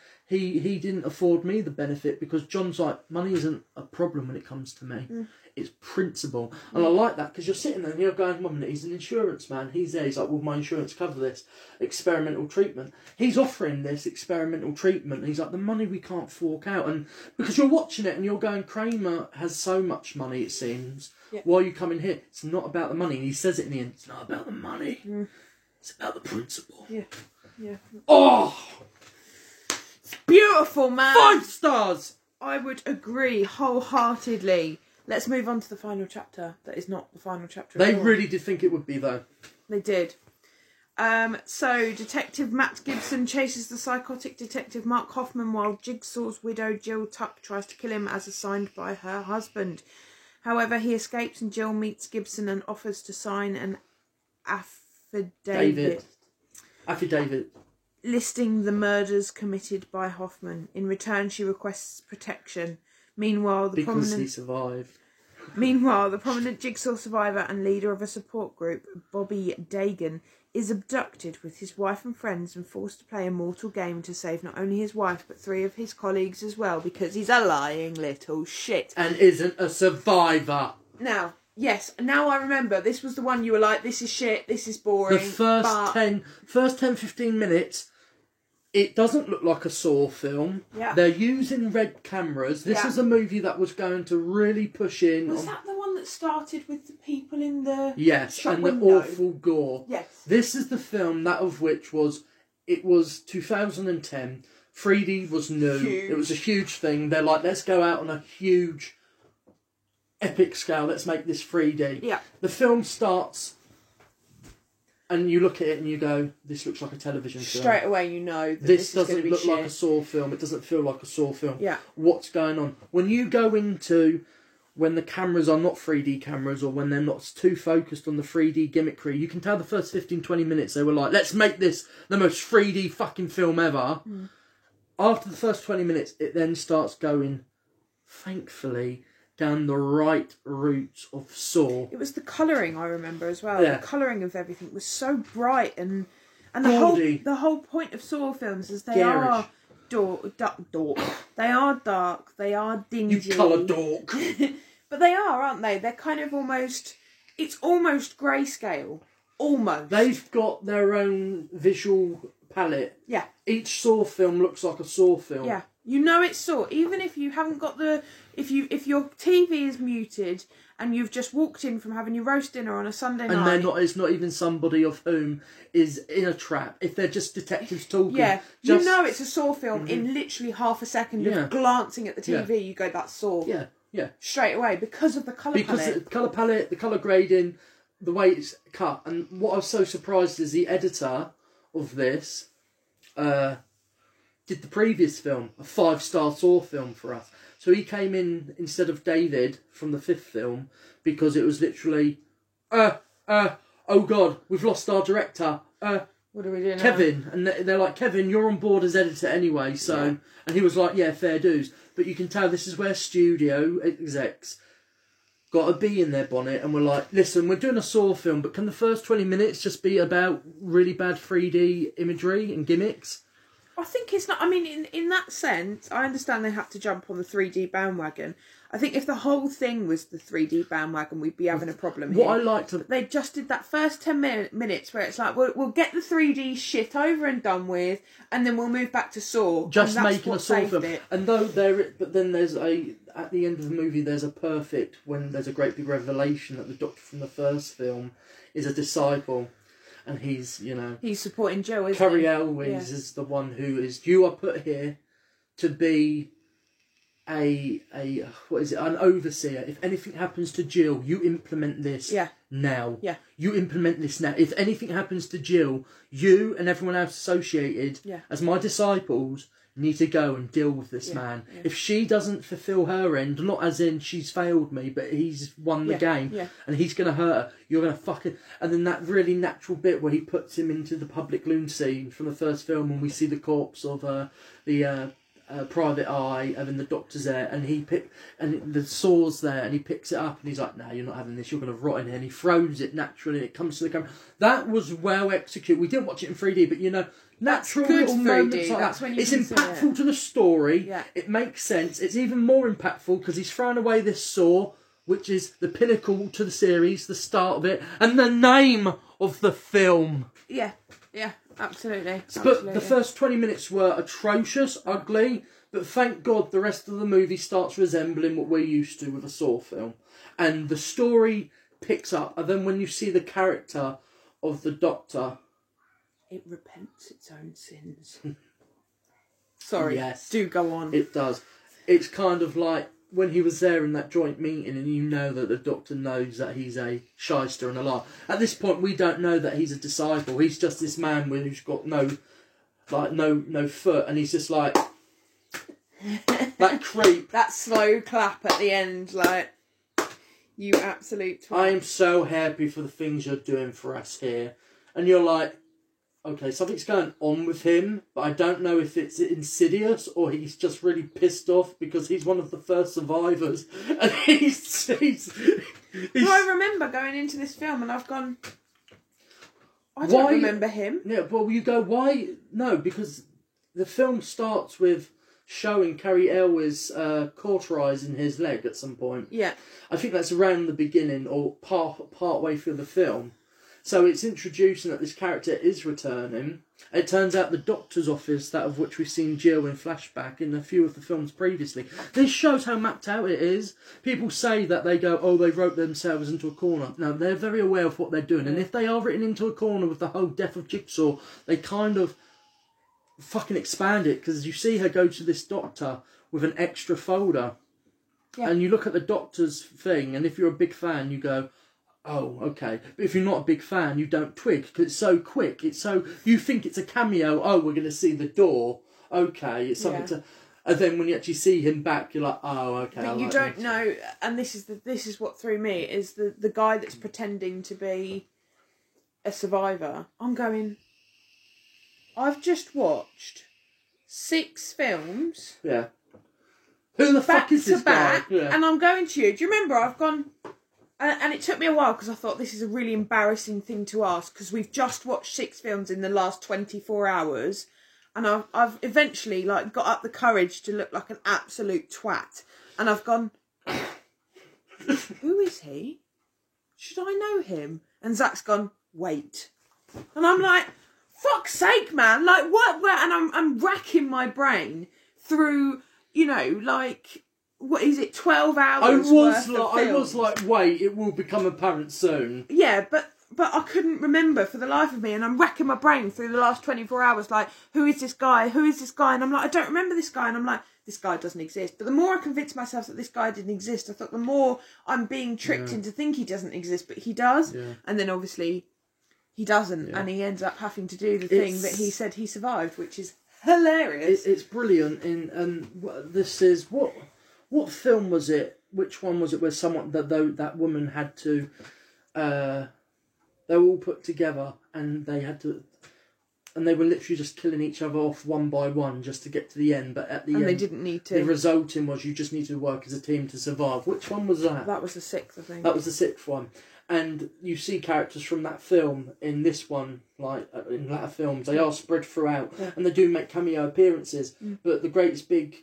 didn't afford me the benefit, because John's like, money isn't a problem when it comes to me. Mm. It's principle. Mm. And I like that, because you're sitting there and you're going, one minute he's an insurance man. He's there. He's like, will my insurance cover this experimental treatment? He's offering this experimental treatment. He's like, the money we can't fork out. And because you're watching it and you're going, Kramer has so much money, it seems. Yeah. Why are you coming here? It's not about the money. And he says it in the end. It's not about the money. Mm. It's about the principle. Yeah. Yeah. Oh! It's beautiful, man. 5 stars! I would agree wholeheartedly. Let's move on to the final chapter. That is not the final chapter. They really did think it would be, though. They did. So, Detective Matt Gibson chases the psychotic detective Mark Hoffman while Jigsaw's widow Jill Tuck tries to kill him as assigned by her husband. However, he escapes and Jill meets Gibson and offers to sign an affidavit. Listing the murders committed by Hoffman. In return, she requests protection. Meanwhile, the prominent Jigsaw survivor and leader of a support group, Bobby Dagan, is abducted with his wife and friends and forced to play a mortal game to save not only his wife, but 3 of his colleagues as well, because he's a lying little shit. And isn't a survivor. Now, Yes, now I remember. This was the one you were like, this is shit, this is boring. The first 10, 15 minutes, it doesn't look like a Saw film. Yeah. They're using red cameras. This is a movie that was going to really push in. Was that the one that started with the people in the shop and window? The awful gore. Yes. This is the film, that of which was, it was 2010. 3D was new. Huge. It was a huge thing. They're like, let's go out on a huge, epic scale. Let's make this 3D. Yeah. The film starts, and you look at it and you go, this looks like a television film. Straight away you know that this doesn't look like a Saw film. It doesn't feel like a Saw film. Yeah. What's going on? When you go into, when the cameras are not 3D cameras or when they're not too focused on the 3D gimmickry, you can tell the first 15, 20 minutes they were like, let's make this the most 3D fucking film ever. Mm. After the first 20 minutes, it then starts going, thankfully, down the right route of Saw. It was the colouring, I remember, as well. Yeah. The colouring of everything was so bright, and the whole point of Saw films is they are dark. They are dark. They are dingy. You colour dark. But they are, aren't they? They're kind of almost... It's almost grayscale. Almost. They've got their own visual palette. Yeah. Each Saw film looks like a Saw film. Yeah. You know it's Saw. Even if you haven't got the... If your TV is muted and you've just walked in from having your roast dinner on a Sunday night... And they're not, it's not even somebody of whom is in a trap. If they're just detectives talking... Yeah. Just, you know it's a Saw film in literally half a second of glancing at the TV. Yeah. You go, that's Saw. Yeah. Yeah. Straight away. Because of the colour palette. Because the colour palette, the colour grading, the way it's cut. And what I was so surprised is the editor of this... did the previous film, a 5-star Saw film for us. So he came in instead of David from the 5th film because it was literally, oh God, we've lost our director. What are we doing Kevin. Now? And they're like, Kevin, you're on board as editor anyway. So, and he was like, yeah, fair dues. But you can tell this is where studio execs got a bee in their bonnet and were like, listen, we're doing a Saw film, but can the first 20 minutes just be about really bad 3D imagery and gimmicks? I think it's not... I mean, in that sense, I understand they have to jump on the 3D bandwagon. I think if the whole thing was the 3D bandwagon, we'd be having a problem here. What I liked... They just did that first 10 minutes where it's like, we'll get the 3D shit over and done with, and then we'll move back to Saw. Just making a Saw film. And though there... But then there's a... At the end of the movie, there's a perfect... When there's a great big revelation that the doctor from the first film is a disciple... And he's, you know... He's supporting Joe, isn't Carrie he? Carrie Elwes is the one who is... You are put here to be a... What is it? An overseer. If anything happens to Jill, you implement this now. Yeah. You implement this now. If anything happens to Jill, you and everyone else associated as my disciples need to go and deal with this man. Yeah. If she doesn't fulfil her end, not as in she's failed me, but he's won the game and he's going to hurt her, you're going to fucking... And then that really natural bit where he puts him into the public loon scene from the first film and we see the corpse of the private eye and then the doctor's there and the saw's there and he picks it up and he's like, no, you're not having this, you're going to rot in here. And he throws it naturally and it comes to the camera. That was well executed. We didn't watch it in 3D, but you know... Natural little moments like that. It's impactful to the story. Yeah. It makes sense. It's even more impactful because he's throwing away this Saw, which is the pinnacle to the series, the start of it, and the name of the film. Yeah, yeah, absolutely. But the first 20 minutes were atrocious, ugly, but thank God the rest of the movie starts resembling what we're used to with a Saw film. And the story picks up, and then when you see the character of the Doctor... It repents its own sins. Sorry, yes, do go on. It does. It's kind of like when he was there in that joint meeting and you know that the doctor knows that he's a shyster and a liar. At this point, we don't know that he's a disciple. He's just this man who's got no foot and he's just like... that creep. That slow clap at the end, like, you absolute... twat. I am so happy for the things you're doing for us here. And you're like... Okay, something's going on with him, but I don't know if it's insidious or he's just really pissed off because he's one of the first survivors. And he's... I remember going into this film and I've gone, I don't remember him. Yeah, well, you go, why? No, because the film starts with showing Carrie Elwes cauterising his leg at some point. Yeah. I think that's around the beginning or part way through the film. So it's introducing that this character is returning. It turns out the doctor's office, that of which we've seen Jill in flashback in a few of the films previously. This shows how mapped out it is. People say that they go, oh, they wrote themselves into a corner. No, they're very aware of what they're doing. And if they are written into a corner with the whole death of Jigsaw, they kind of fucking expand it. Because you see her go to this doctor with an extra folder. Yeah. And you look at the doctor's thing, and if you're a big fan, you go... oh, okay. But if you're not a big fan, you don't twig, because it's so quick. It's so... you think it's a cameo. Oh, we're going to see the door. Okay, it's something to... and then when you actually see him back, you're like, oh, okay. But you don't know... and this is what threw me, is the guy that's pretending to be a survivor. I'm going... I've just watched 6 films. Yeah. Who the fuck is this guy? Yeah. And I'm going to you. Do you remember? I've gone... and it took me a while because I thought this is a really embarrassing thing to ask because we've just watched 6 films in the last 24 hours and I've eventually like got up the courage to look like an absolute twat and I've gone, who is he? Should I know him? And Zach's gone, wait. And I'm like, fuck's sake, man. Like, what? Where? And I'm racking my brain through, you know, like... what is it, 12 hours worth of films? I was like, wait, it will become apparent soon. Yeah, but I couldn't remember for the life of me, and I'm racking my brain through the last 24 hours, like, who is this guy? Who is this guy? And I'm like, I don't remember this guy. And I'm like, this guy doesn't exist. But the more I convinced myself that this guy didn't exist, I thought the more I'm being tricked into thinking he doesn't exist, but he does. Yeah. And then obviously he doesn't, and he ends up having to do the thing that he said he survived, which is hilarious. It's brilliant, and this is what... what film was it? Which one was it? Where someone that woman had to, they were all put together and they had to, and they were literally just killing each other off one by one just to get to the end. But at the end, they didn't need to. The resulting was you just needed to work as a team to survive. Which one was that? That was the 6th, I think. That was the 6th one, and you see characters from that film in this one, like in latter films, they are spread throughout, and they do make cameo appearances. Mm. But the greatest big.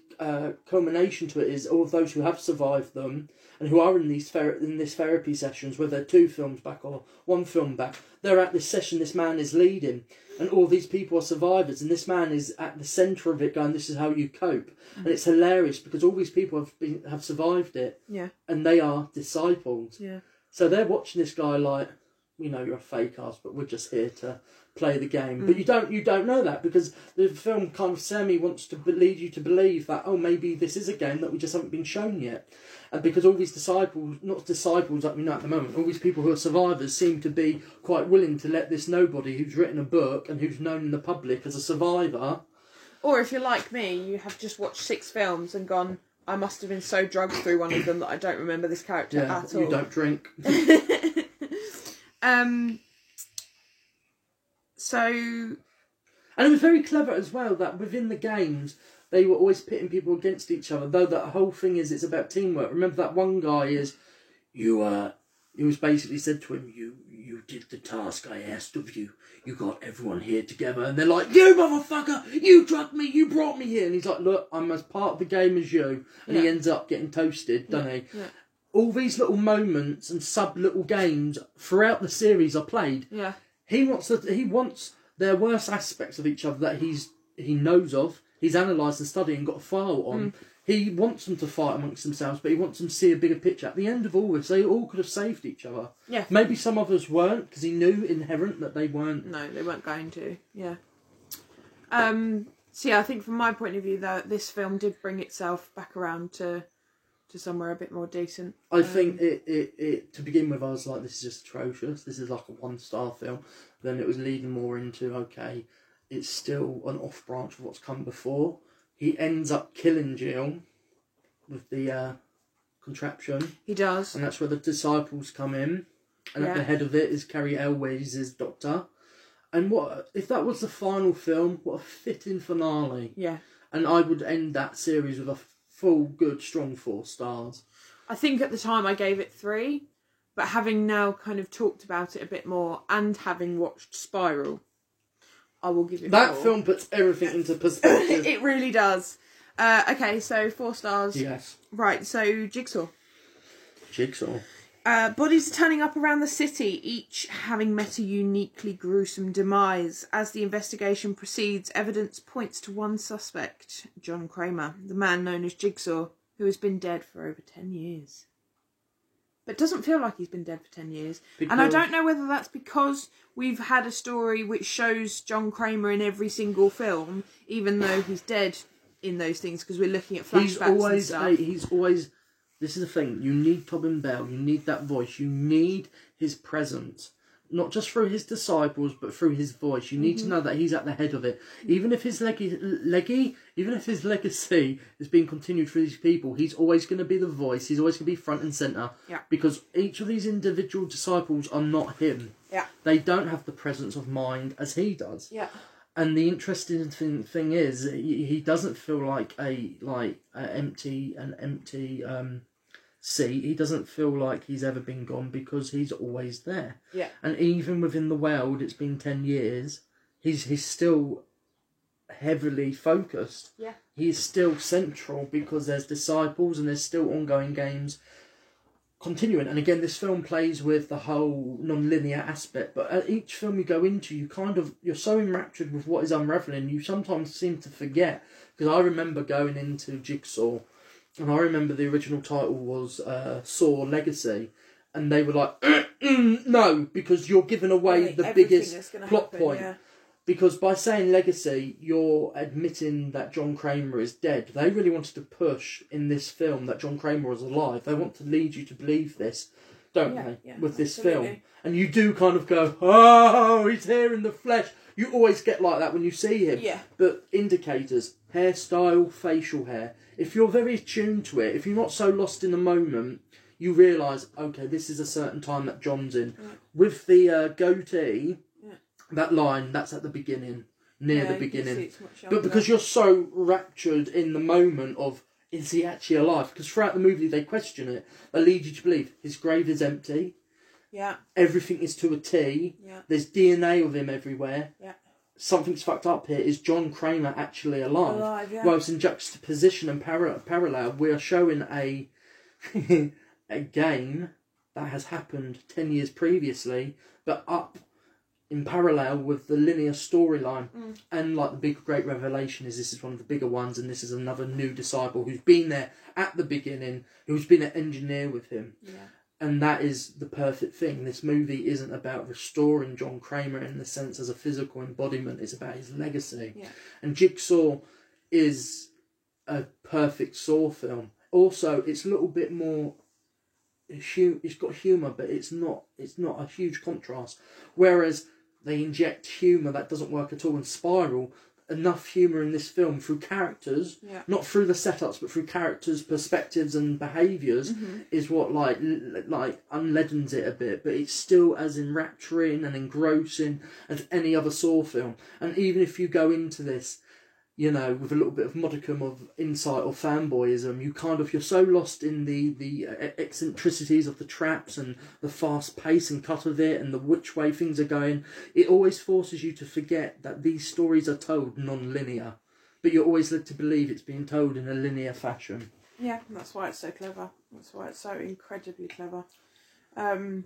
Culmination to it is all of those who have survived them and who are in these therapy sessions, whether 2 films back or 1 film back, they're at this session this man is leading, and all these people are survivors, and this man is at the centre of it going, this is how you cope. And it's hilarious because all these people have survived it, and they are disciples, so they're watching this guy like, you know, you're a fake ass, but we're just here to play the game. But you don't know that, because the film kind of semi wants to lead you to believe that, oh, maybe this is a game that we just haven't been shown yet. And because all these disciples, not disciples like we know at the moment, all these people who are survivors seem to be quite willing to let this nobody who's written a book and who's known in the public as a survivor. Or if you're like me, you have just watched 6 films and gone, I must have been so drugged through one of them that I don't remember this character at all. You don't drink. And it was very clever as well that within the games they were always pitting people against each other. Though that whole thing is, it's about teamwork. Remember that one guy is, it was basically said to him, you did the task I asked of you. You got everyone here together, and they're like, you motherfucker, you drugged me, you brought me here. And he's like, look, I'm as part of the game as you. And he ends up getting toasted, doesn't he? Yeah. All these little moments and sub little games throughout the series are played. Yeah. He wants their worst aspects of each other that he knows of, he's analysed and studied and got a file on. He wants them to fight amongst themselves, but he wants them to see a bigger picture. At the end of all this, they all could have saved each other. Yeah. Maybe some of us weren't, because he knew inherent that they weren't. No, they weren't going to, I think from my point of view, though, this film did bring itself back around to somewhere a bit more decent. I think it to begin with, I was like, this is just atrocious. This is like a 1-star film. Then it was leading more into, okay, it's still an off branch of what's come before. He ends up killing Jill with the contraption. He does. And that's where the disciples come in. And at the head of it is Carrie Elwes' doctor. And what if that was the final film? What a fitting finale. Yeah. And I would end that series with a full, good, strong 4 stars. I think at the time I gave it 3, but having now kind of talked about it a bit more and having watched Spiral, I will give it 4. That film puts everything into perspective. It really does. Okay, so 4 stars. Yes. Right, so Jigsaw. Jigsaw. Bodies are turning up around the city, each having met a uniquely gruesome demise. As the investigation proceeds, evidence points to one suspect, John Kramer, the man known as Jigsaw, who has been dead for over 10 years. But doesn't feel like he's been dead for 10 years. Because... And I don't know whether that's because we've had a story which shows John Kramer in every single film, even though he's dead in those things, because we're looking at flashbacks and stuff. He's always... This is the thing, you need Tobin Bell, you need that voice, you need his presence. Not just through his disciples, but through his voice. You need to know that he's at the head of it. Even if his legacy is being continued through these people, he's always going to be the voice, he's always going to be front and centre. Yeah. Because each of these individual disciples are not him. Yeah. They don't have the presence of mind as he does. Yeah. And the interesting thing is, he doesn't feel like an empty seat. He doesn't feel like he's ever been gone because he's always there. Yeah. And even within the world, it's been 10 years. He's still heavily focused. Yeah. He's still central because there's disciples and there's still ongoing games continuing. And again, this film plays with the whole non-linear aspect, but at each film you go into, you're so enraptured with what is unraveling, you sometimes seem to forget. Because I remember going into Jigsaw, and I remember the original title was Saw Legacy, and they were like, no, because you're giving away the biggest plot point. Yeah. Because by saying legacy, you're admitting that John Kramer is dead. They really wanted to push in this film that John Kramer was alive. They want to lead you to believe this, don't they? Yeah, with this film. And you do kind of go, oh, he's here in the flesh. You always get like that when you see him. Yeah. But indicators, hairstyle, facial hair. If you're very attuned to it, if you're not so lost in the moment, you realise, okay, this is a certain time that John's in. Yeah. With the goatee... That line, that's at the beginning, near the beginning. But because you're so raptured in the moment of, is he actually alive? Because throughout the movie they question it. They lead you to believe his grave is empty. Yeah. Everything is to a T. Yeah. There's DNA of him everywhere. Yeah. Something's fucked up here. Is John Kramer actually alive? Alive. Whilst in juxtaposition and parallel, we are showing a game that has happened 10 years previously, but up in parallel with the linear storyline. And like the big great revelation is, this is one of the bigger ones, and this is another new disciple who's been there at the beginning, who's been an engineer with him. Yeah. And that is the perfect thing. This movie isn't about restoring John Kramer in the sense as a physical embodiment, it's about his legacy. Yeah. And Jigsaw is a perfect Saw film. Also, it's a little bit more... It's got humour, but it's not a huge contrast. Whereas they inject humour that doesn't work at all in Spiral. Enough humour in this film through characters, not through the setups, but through characters' perspectives and behaviours, is what like unleadens it a bit. But it's still as enrapturing and engrossing as any other Saw film. And even if you go into this, you know, with a little bit of modicum of insight or fanboyism, you're so lost in the eccentricities of the traps and the fast pace and cut of it and the which way things are going. It always forces you to forget that these stories are told non-linear, but you're always led to believe it's being told in a linear fashion. Yeah, that's why it's so clever. That's why it's so incredibly clever. I mean,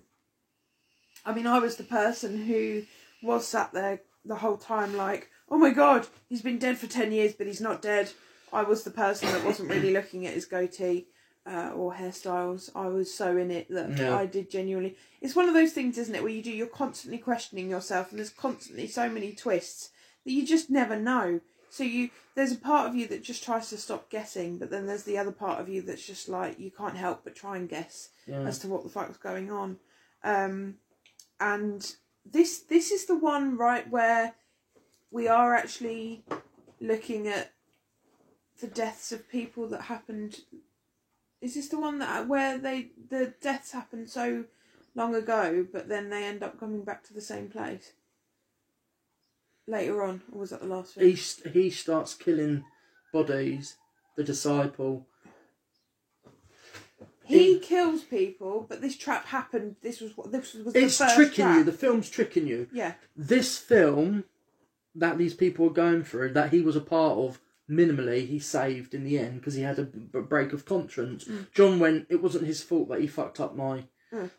I was the person who was sat there the whole time like, oh my God, he's been dead for 10 years, but he's not dead. I was the person that wasn't really looking at his goatee or hairstyles. I was so in it that I did genuinely... It's one of those things, isn't it, where you're constantly questioning yourself, and there's constantly so many twists that you just never know. So there's a part of you that just tries to stop guessing, but then there's the other part of you that's just like, you can't help but try and guess as to what the fuck's going on. And this is the one, right, where... we are actually looking at the deaths of people that happened. Is this the one where the deaths happened so long ago, but then they end up coming back to the same place later on? Or was that the last one? He starts killing bodies, the disciple. He kills people, but this trap happened. This was the first trap. The film's tricking you. Yeah. This film that these people are going through, that he was a part of, minimally he saved in the end because he had a break of conscience. John went, it wasn't his fault that he fucked up my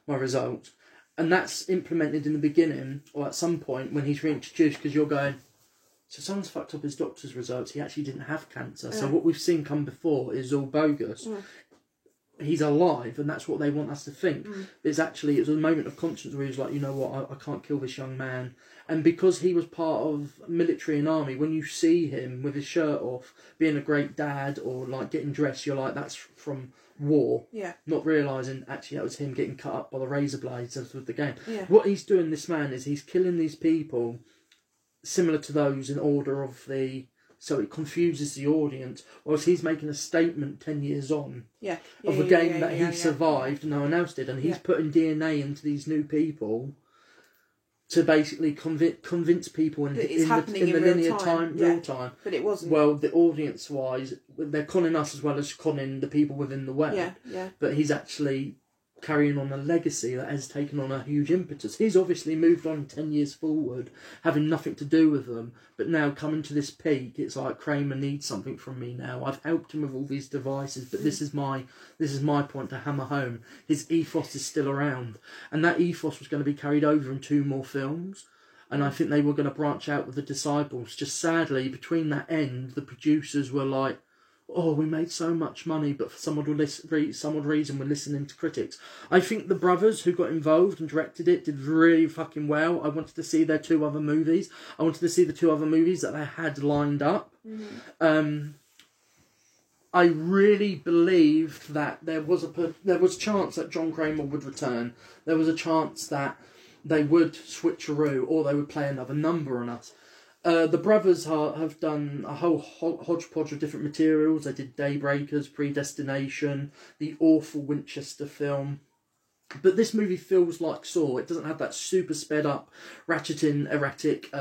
result. And that's implemented in the beginning or at some point when he's reintroduced, because you're going, so someone's fucked up his doctor's results. He actually didn't have cancer. Yeah. So what we've seen come before is all bogus. Yeah. He's alive, and that's what they want us to think. Mm. It's actually, it's a moment of conscience where he's like, you know what, I can't kill this young man. And because he was part of military and army, when you see him with his shirt off, being a great dad or like getting dressed, you're like, that's from war. Yeah. Not realising actually that was him getting cut up by the razor blades of the game. Yeah. What he's doing, this man, is he's killing these people, similar to those in order of the... So it confuses the audience. Whereas he's making a statement 10 years on of a game that he survived and no one else did. And he's putting DNA into these new people to basically convince people in the linear time. But it wasn't. Well, the audience-wise, they're conning us as well as conning the people within the web. Yeah, yeah. But he's actually... carrying on a legacy that has taken on a huge impetus. He's obviously moved on 10 years forward, having nothing to do with them, but now coming to this peak, it's like, Kramer needs something from me now. I've helped him with all these devices, but this is my point to hammer home. His ethos is still around, and that ethos was going to be carried over in 2 more films, and I think they were going to branch out with the Disciples. Just sadly, between that end, the producers were like, oh, we made so much money, but for some odd reason we're listening to critics. I think the brothers who got involved and directed it did really fucking well. I wanted to see their 2 other movies. I wanted to see the 2 other movies that they had lined up. Mm-hmm. I really believed that there was chance that John Kramer would return. There was a chance that they would switcheroo or they would play another number on us. The brothers have done a whole hodgepodge of different materials. They did Daybreakers, Predestination, the awful Winchester film. But this movie feels like Saw. It doesn't have that super sped up, ratcheting, erratic,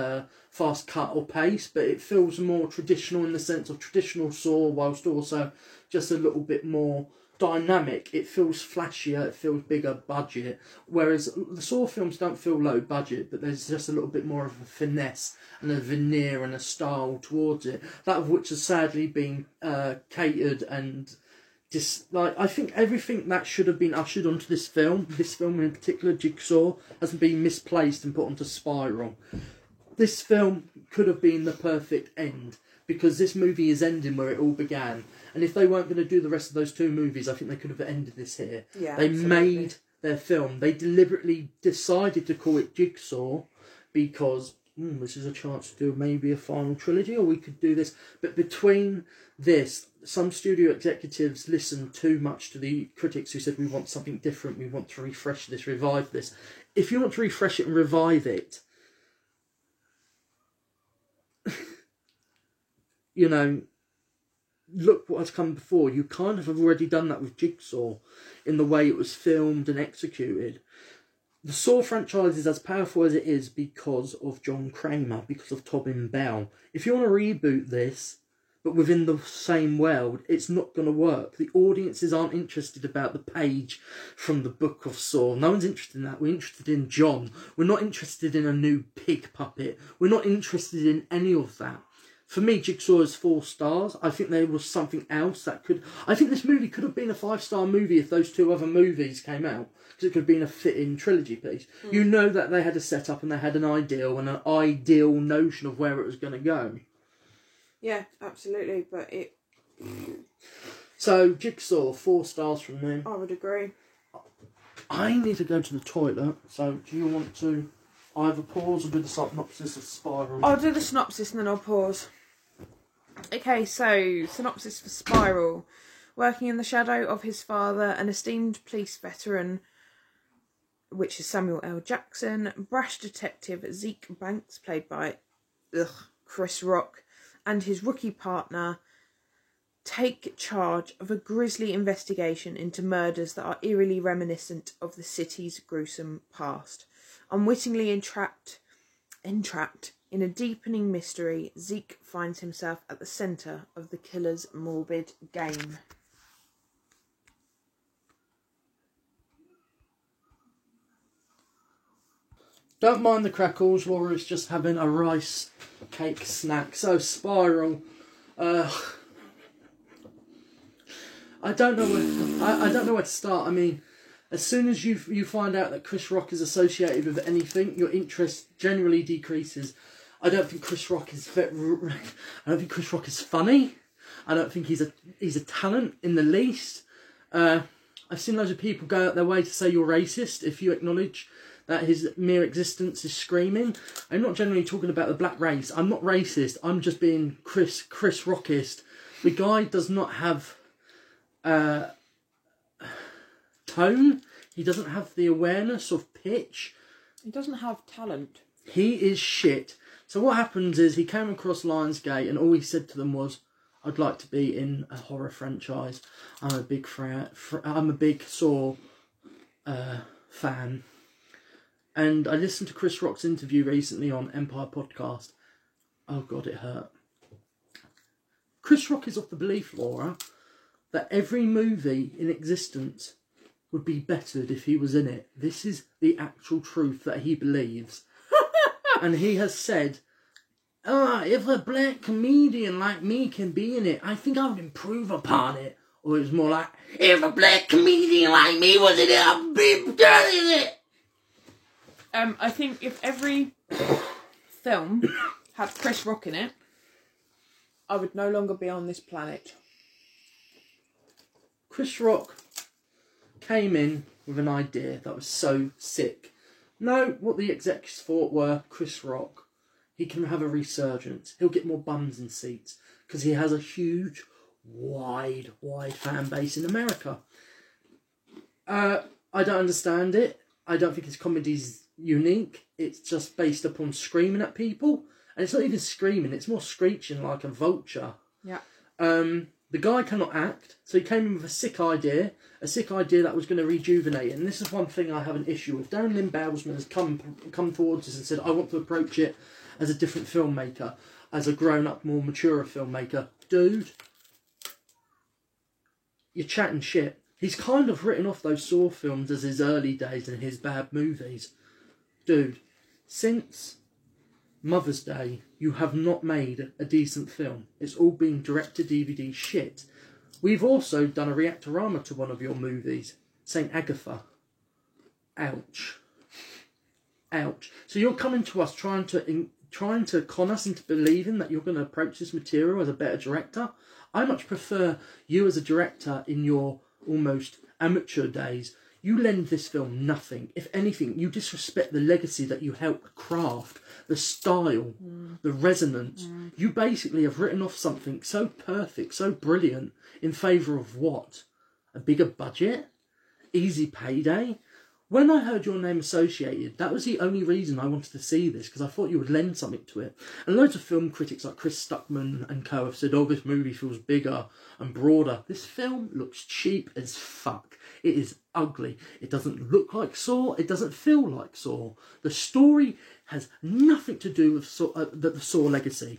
fast cut or pace, but it feels more traditional in the sense of traditional Saw, whilst also just a little bit more dynamic. It feels flashier, it feels bigger budget, whereas the Saw films don't feel low budget, but there's just a little bit more of a finesse and a veneer and a style towards it, that of which has sadly been catered and just like, I think everything that should have been ushered onto this film in particular, Jigsaw, has been misplaced and put onto Spiral. This film could have been the perfect end, because this movie is ending where it all began. And if they weren't going to do the rest of those 2 movies, I think they could have ended this here. Yeah, they absolutely made their film. They deliberately decided to call it Jigsaw because this is a chance to do maybe a final trilogy, or we could do this. But between this, some studio executives listened too much to the critics who said, we want something different, we want to refresh this, revive this. If you want to refresh it and revive it, you know, look what has come before. You kind of have already done that with Jigsaw in the way it was filmed and executed. The Saw franchise is as powerful as it is because of John Kramer, because of Tobin Bell. If you want to reboot this, but within the same world, it's not going to work. The audiences aren't interested about the page from the book of Saw. No one's interested in that. We're interested in John. We're not interested in a new pig puppet. We're not interested in any of that. For me, Jigsaw is 4 stars. I think there was something else that could... I think this movie could have been a 5-star movie if those 2 other movies came out, because it could have been a fit-in trilogy piece. Mm. You know that they had a setup and they had an ideal and an ideal notion of where it was going to go. Yeah, absolutely, but it... So, Jigsaw, 4 stars from me. I would agree. I need to go to the toilet, so do you want to either pause or do the synopsis of Spiral? I'll do the synopsis and then I'll pause. Okay, so, synopsis for Spiral. Working in the shadow of his father, an esteemed police veteran, which is Samuel L. Jackson, brash detective Zeke Banks, played by Chris Rock, and his rookie partner take charge of a grisly investigation into murders that are eerily reminiscent of the city's gruesome past. Unwittingly entrapped in a deepening mystery, Zeke finds himself at the centre of the killer's morbid game. Don't mind the crackles, Laura's just having a rice cake snack. So, Spiral, I don't know where to start. I mean, as soon as you find out that Chris Rock is associated with anything, your interest generally decreases. I don't think Chris Rock is funny. I don't think he's a talent in the least. I've seen loads of people go out their way to say you're racist if you acknowledge that his mere existence is screaming. I'm not generally talking about the black race. I'm not racist. I'm just being Chris Rockist. The guy does not have tone. He doesn't have the awareness of pitch. He doesn't have talent. He is shit. So what happens is he came across Lionsgate and all he said to them was, I'd like to be in a horror franchise. I'm a big Saw fan. And I listened to Chris Rock's interview recently on Empire Podcast. Oh God, it hurt. Chris Rock is of the belief, Laura, that every movie in existence would be bettered if he was in it. This is the actual truth that he believes. And he has said, if a black comedian like me can be in it, I think I would improve upon it. Or it was more like, if a black comedian like me was in it, I'd be better in it. I think if every film had Chris Rock in it, I would no longer be on this planet. Chris Rock came in with an idea that was so sick. No, what the execs thought were, Chris Rock, he can have a resurgence. He'll get more bums in seats because he has a huge, wide fan base in America. I don't understand it. I don't think his comedy's unique. It's just based upon screaming at people. And it's not even screaming. It's more screeching like a vulture. Yeah. The guy cannot act, so he came in with a sick idea that was going to rejuvenate. And this is one thing I have an issue with. Darren Lynn Bousman has come towards us and said, I want to approach it as a different filmmaker, as a grown-up, more mature filmmaker. Dude, you're chatting shit. He's kind of written off those Saw films as his early days and his bad movies. Dude, since Mother's Day, you have not made a decent film. It's all been direct-to-DVD shit. We've also done a reactorama to one of your movies, St. Agatha. Ouch. So you're coming to us trying to con us into believing that you're going to approach this material as a better director. I much prefer you as a director in your almost amateur days. You lend this film nothing. If anything, you disrespect the legacy that you helped craft, the style, the resonance. Mm. You basically have written off something so perfect, so brilliant, in favour of what? A bigger budget? Easy payday? When I heard your name associated, that was the only reason I wanted to see this, because I thought you would lend something to it. And loads of film critics like Chris Stuckman and co have said, oh, this movie feels bigger and broader. This film looks cheap as fuck. It is ugly. It doesn't look like Saw. It doesn't feel like Saw. The story has nothing to do with Saw, the Saw legacy.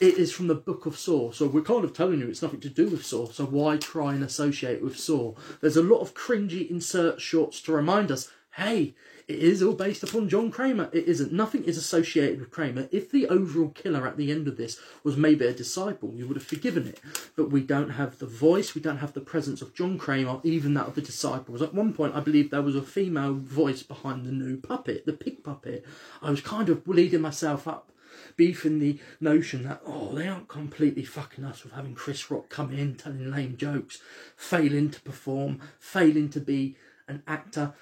It is from the book of Saw. So we're kind of telling you it's nothing to do with Saw. So why try and associate it with Saw? There's a lot of cringy insert shorts to remind us, hey, it is all based upon John Kramer. It isn't. Nothing is associated with Kramer. If the overall killer at the end of this was maybe a disciple, you would have forgiven it. But we don't have the voice. We don't have the presence of John Kramer, even that of the disciples. At one point, I believe there was a female voice behind the new puppet, the pig puppet. I was kind of leading myself up, beefing the notion that, oh, they aren't completely fucking us with having Chris Rock come in, telling lame jokes, failing to perform, failing to be an actor.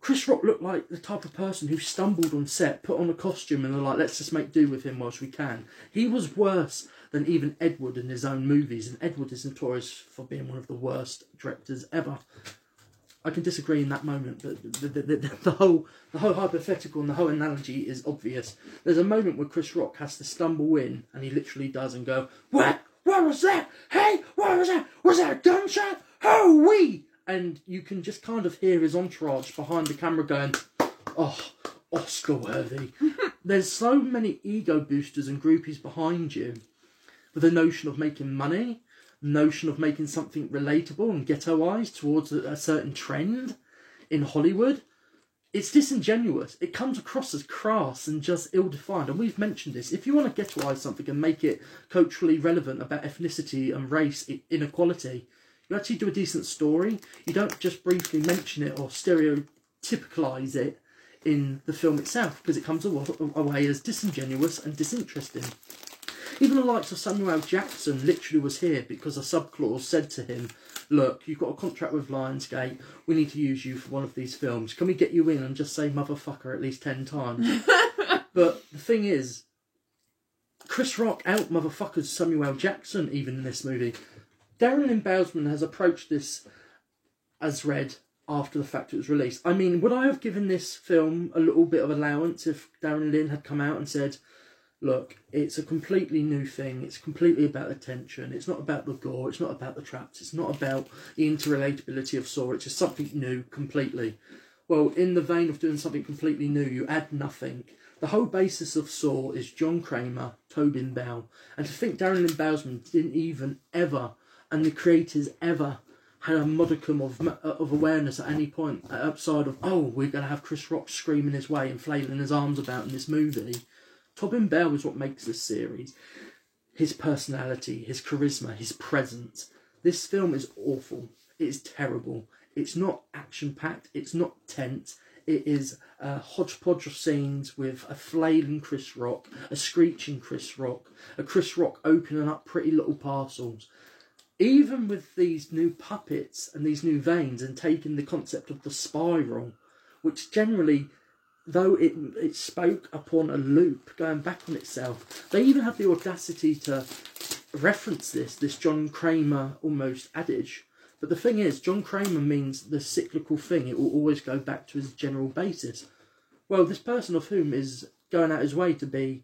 Chris Rock looked like the type of person who stumbled on set, put on a costume, and they're like, let's just make do with him whilst we can. He was worse than even Ed Wood in his own movies, and Ed Wood is notorious for being one of the worst directors ever. I can disagree in that moment, but the whole hypothetical and the whole analogy is obvious. There's a moment where Chris Rock has to stumble in, and he literally does, and go, what? What was that? Hey, what was that? Was that a gunshot? Ho-wee! And you can just kind of hear his entourage behind the camera going, oh, Oscar worthy. There's so many ego boosters and groupies behind you with the notion of making money, notion of making something relatable and ghettoized towards a certain trend in Hollywood. It's disingenuous. It comes across as crass and just ill-defined. And we've mentioned this. If you want to ghettoise something and make it culturally relevant about ethnicity and race inequality, you actually do a decent story. You don't just briefly mention it or stereotypicalise it in the film itself, because it comes away as disingenuous and disinteresting. Even the likes of Samuel L. Jackson literally was here because a subclause said to him, look, you've got a contract with Lionsgate, we need to use you for one of these films. Can we get you in and just say motherfucker at least 10 times? But the thing is, Chris Rock out motherfuckers Samuel L. Jackson even in this movie. Darren Lynn Bousman has approached this as read after the fact it was released. I mean, would I have given this film a little bit of allowance if Darren Lynn had come out and said, look, it's a completely new thing. It's completely about the tension. It's not about the gore. It's not about the traps. It's not about the interrelatability of Saw. It's just something new completely. Well, in the vein of doing something completely new, you add nothing. The whole basis of Saw is John Kramer, Tobin Bell. And to think Darren Lynn Bousman didn't even ever, and the creators ever, had a modicum of awareness at any point outside of, oh, we're going to have Chris Rock screaming his way and flailing his arms about in this movie. Tobin Bell is what makes this series. His personality, his charisma, his presence. This film is awful. It is terrible. It's not action-packed. It's not tense. It is a hodgepodge of scenes with a flailing Chris Rock, a screeching Chris Rock, a Chris Rock opening up pretty little parcels. Even with these new puppets and these new veins and taking the concept of the spiral, which generally... though it spoke upon a loop going back on itself, they even have the audacity to reference this John Kramer almost adage. But the thing is, John Kramer means the cyclical thing. It will always go back to his general basis. Well, this person of whom is going out his way to be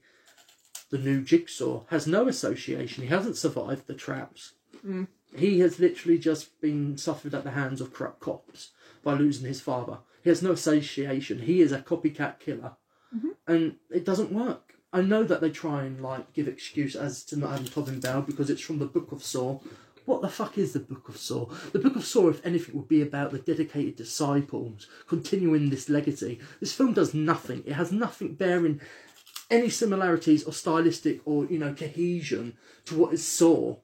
the new Jigsaw has no association. He hasn't survived the traps. Mm. He has literally just been suffered at the hands of corrupt cops by losing his father. He has no association. He is a copycat killer. Mm-hmm. And it doesn't work. I know that they try and give excuse as to not having Tobin Bell because it's from the Book of Saw. What the fuck is the Book of Saw? The Book of Saw, if anything, would be about the dedicated disciples continuing this legacy. This film does nothing. It has nothing bearing any similarities or stylistic or, cohesion to what is Saw,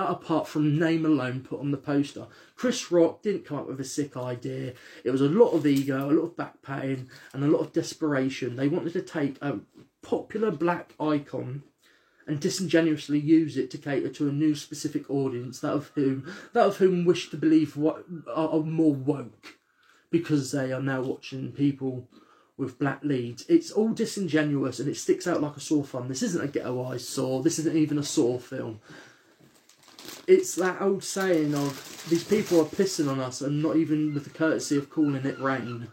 apart from name alone put on the poster. Chris Rock didn't come up with a sick idea. It was a lot of ego, a lot of back pain, and a lot of desperation. They wanted to take a popular black icon and disingenuously use it to cater to a new specific audience, that of whom wish to believe what are more woke because they are now watching people with black leads. It's all disingenuous and it sticks out like a sore thumb. This isn't a ghettoised Saw. This isn't even a Saw film. It's that old saying of, these people are pissing on us and not even with the courtesy of calling it rain.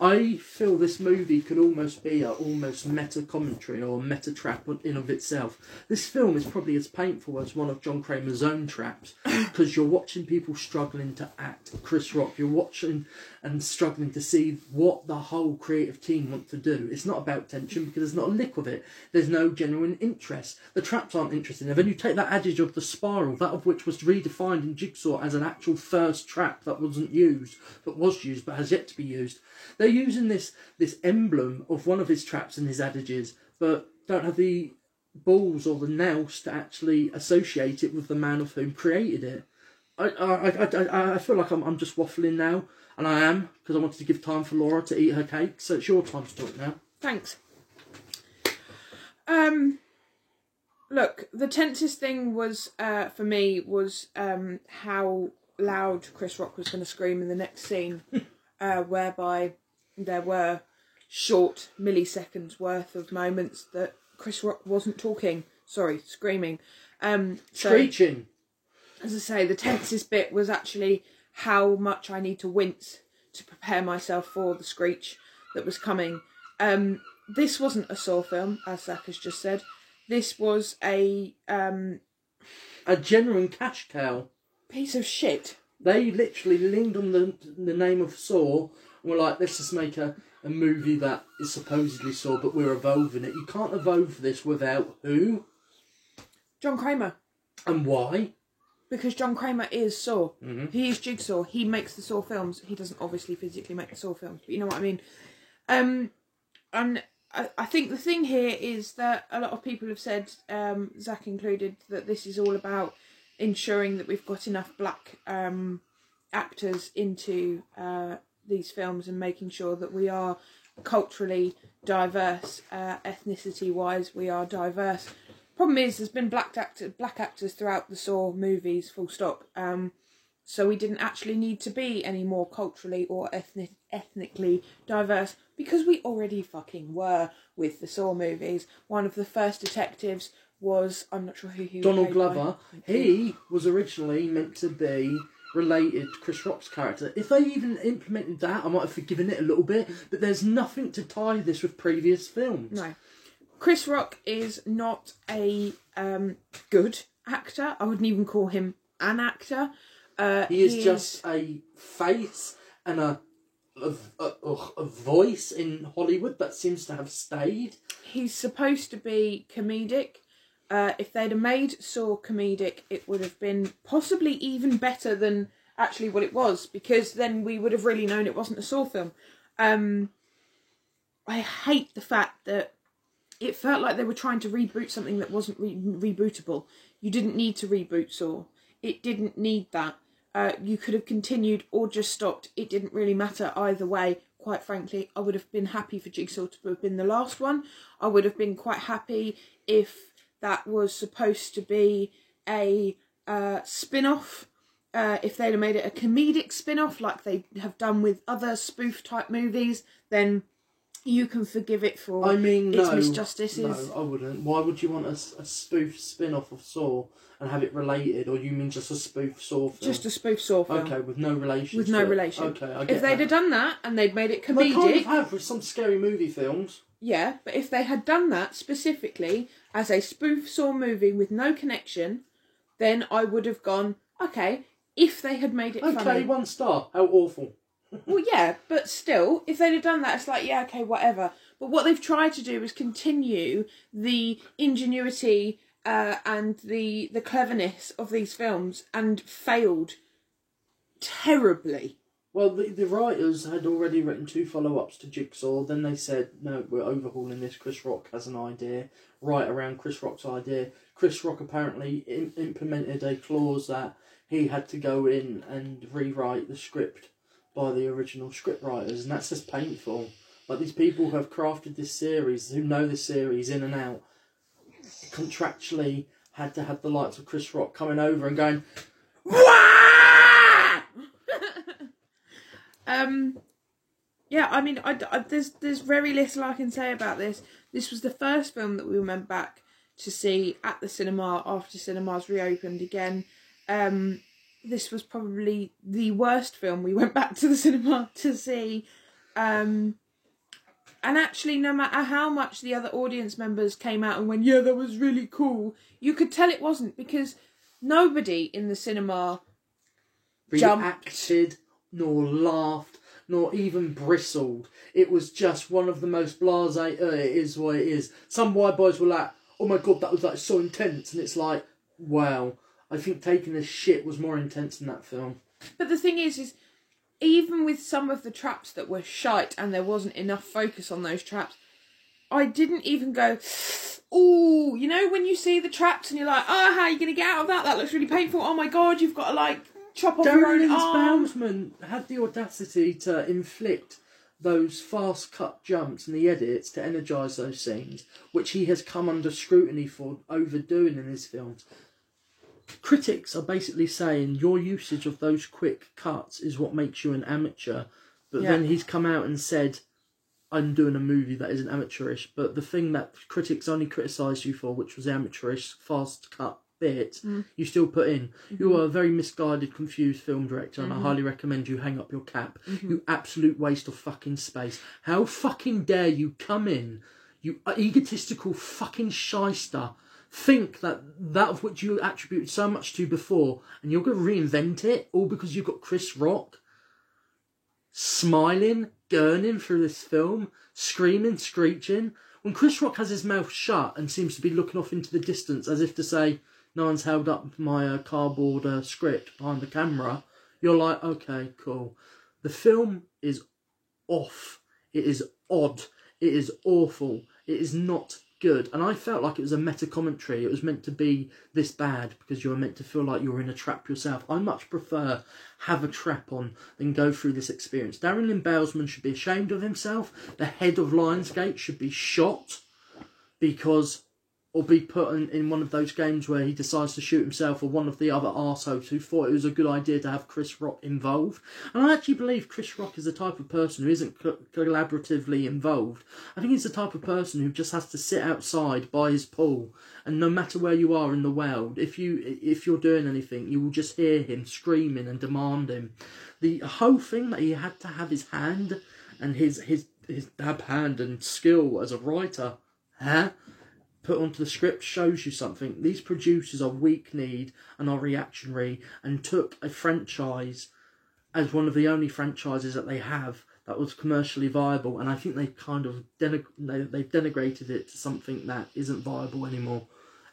I feel this movie could almost be an almost meta-commentary or meta-trap in of itself. This film is probably as painful as one of John Kramer's own traps, because you're watching people struggling to act. Chris Rock, you're watching and struggling to see what the whole creative team want to do. It's not about tension, because there's not a lick of it. There's no genuine interest. The traps aren't interesting. And then you take that adage of the spiral, that of which was redefined in Jigsaw as an actual first trap that wasn't used, but was used, but has yet to be used. They're using this emblem of one of his traps and his adages, but don't have the balls or the nous to actually associate it with the man of whom created it. I feel like I'm just waffling now, and I am, because I wanted to give time for Laura to eat her cake, so it's your time to talk now. Thanks. Look, the tensest thing was, for me, was how loud Chris Rock was going to scream in the next scene. Whereby there were short milliseconds worth of moments that Chris Rock wasn't screaming. Screeching. As I say, the tensest bit was actually how much I need to wince to prepare myself for the screech that was coming. This wasn't a Saw film, as Zach has just said. This was a genuine cash cow. Piece of shit. They literally leaned on the name of Saw and were like, let's just make a movie that is supposedly Saw, but we're evolving it. You can't evolve this without who? John Kramer. And why? because John Kramer is Saw. Mm-hmm. He is Jigsaw. He makes the Saw films. He doesn't obviously physically make the Saw films, but you know what I mean. And I think the thing here is that a lot of people have said, Zach included, that this is all about ensuring that we've got enough black actors into these films and making sure that we are culturally diverse, ethnicity-wise, we are diverse. Problem is, there's been black actors throughout the Saw movies, full stop. So we didn't actually need to be any more culturally or ethnically diverse because we already fucking were with the Saw movies. One of the first detectives was, I'm not sure who he was. Donald Glover. He was originally meant to be related to Chris Rock's character. If they even implemented that, I might have forgiven it a little bit, but there's nothing to tie this with previous films. No. Chris Rock is not a good actor. I wouldn't even call him an actor. He is just a face and a voice in Hollywood that seems to have stayed. He's supposed to be comedic. If they'd have made Saw comedic, it would have been possibly even better than actually what it was, because then we would have really known it wasn't a Saw film. I hate the fact that it felt like they were trying to reboot something that wasn't rebootable. You didn't need to reboot Saw. It didn't need that. You could have continued or just stopped. It didn't really matter either way. Quite frankly, I would have been happy for Jigsaw to have been the last one. I would have been quite happy if that was supposed to be a spin-off. If they'd have made it a comedic spin-off like they have done with other spoof-type movies, then you can forgive it for its misjustices. No, I wouldn't. Why would you want a spoof spin-off of Saw and have it related? Or you mean just a spoof Saw film? Just a spoof Saw film. Okay, with no relation. With no relation. Okay, I get If they'd have done that and they'd made it comedic... They kind of have with some scary movie films. Yeah, but if they had done that specifically as a spoof Saw movie with no connection, then I would have gone, okay, if they had made it funny... Okay, 1 star. How awful. Well, yeah, but still, if they'd have done that, it's like, yeah, okay, whatever. But what they've tried to do is continue the ingenuity and the cleverness of these films, and failed terribly. Well, the writers had already written 2 follow-ups to Jigsaw. Then they said, no, we're overhauling this. Chris Rock has an idea. Right around Chris Rock's idea, Chris Rock apparently implemented a clause that he had to go in and rewrite the script by the original script writers, and that's just painful. Like, these people who have crafted this series, who know this series in and out, contractually had to have the likes of Chris Rock coming over and going, "Wah!" Yeah, I mean, I there's very little I can say about this. This was the first film that we went back to see at the cinema after cinemas reopened again. This was probably the worst film we went back to the cinema to see. And actually, no matter how much the other audience members came out and went, yeah, that was really cool, you could tell it wasn't, because nobody in the cinema reacted, nor laughed, nor even bristled. It was just one of the most blasé, it is what it is. Some white boys were like, oh my God, that was like so intense. And it's like, wow. I think taking the shit was more intense than that film. But the thing is even with some of the traps that were shite and there wasn't enough focus on those traps, I didn't even go, oh, you know when you see the traps and you're like, oh, how are you going to get out of that? That looks really painful. Oh, my God, you've got to, like, chop off your own arm. Darren Lynn Bousman had the audacity to inflict those fast-cut jumps and the edits to energise those scenes, which he has come under scrutiny for overdoing in his films. Critics are basically saying your usage of those quick cuts is what makes you an amateur, but yeah. Then he's come out and said, I'm doing a movie that isn't amateurish, but the thing that critics only criticised you for, which was amateurish, fast cut bit, you still put in. Mm-hmm. You are a very misguided, confused film director, and I highly recommend you hang up your cap. Mm-hmm. You absolute waste of fucking space. How fucking dare you come in, you egotistical fucking shyster, think that of which you attributed so much to before, and you're going to reinvent it all because you've got Chris Rock smiling, gurning through this film, screaming, screeching. When Chris Rock has his mouth shut and seems to be looking off into the distance as if to say, no one's held up my cardboard script behind the camera, you're like, okay, cool. The film is off. It is odd. It is awful. It is not good. And I felt like it was a meta commentary. It was meant to be this bad because you were meant to feel like you were in a trap yourself. I much prefer have a trap on than go through this experience. Darren Lynn Bousman should be ashamed of himself. The head of Lionsgate should be shot because, or be put in one of those games where he decides to shoot himself or one of the other arseholes who thought it was a good idea to have Chris Rock involved. And I actually believe Chris Rock is the type of person who isn't collaboratively involved. I think he's the type of person who just has to sit outside by his pool, and no matter where you are in the world, if you're doing anything, you will just hear him screaming and demanding. The whole thing that he had to have his hand and his dab hand and skill as a writer, put onto the script shows you something. These producers are weak-kneed and are reactionary and took a franchise as one of the only franchises that they have that was commercially viable, and I think they've kind of they've denigrated it to something that isn't viable anymore.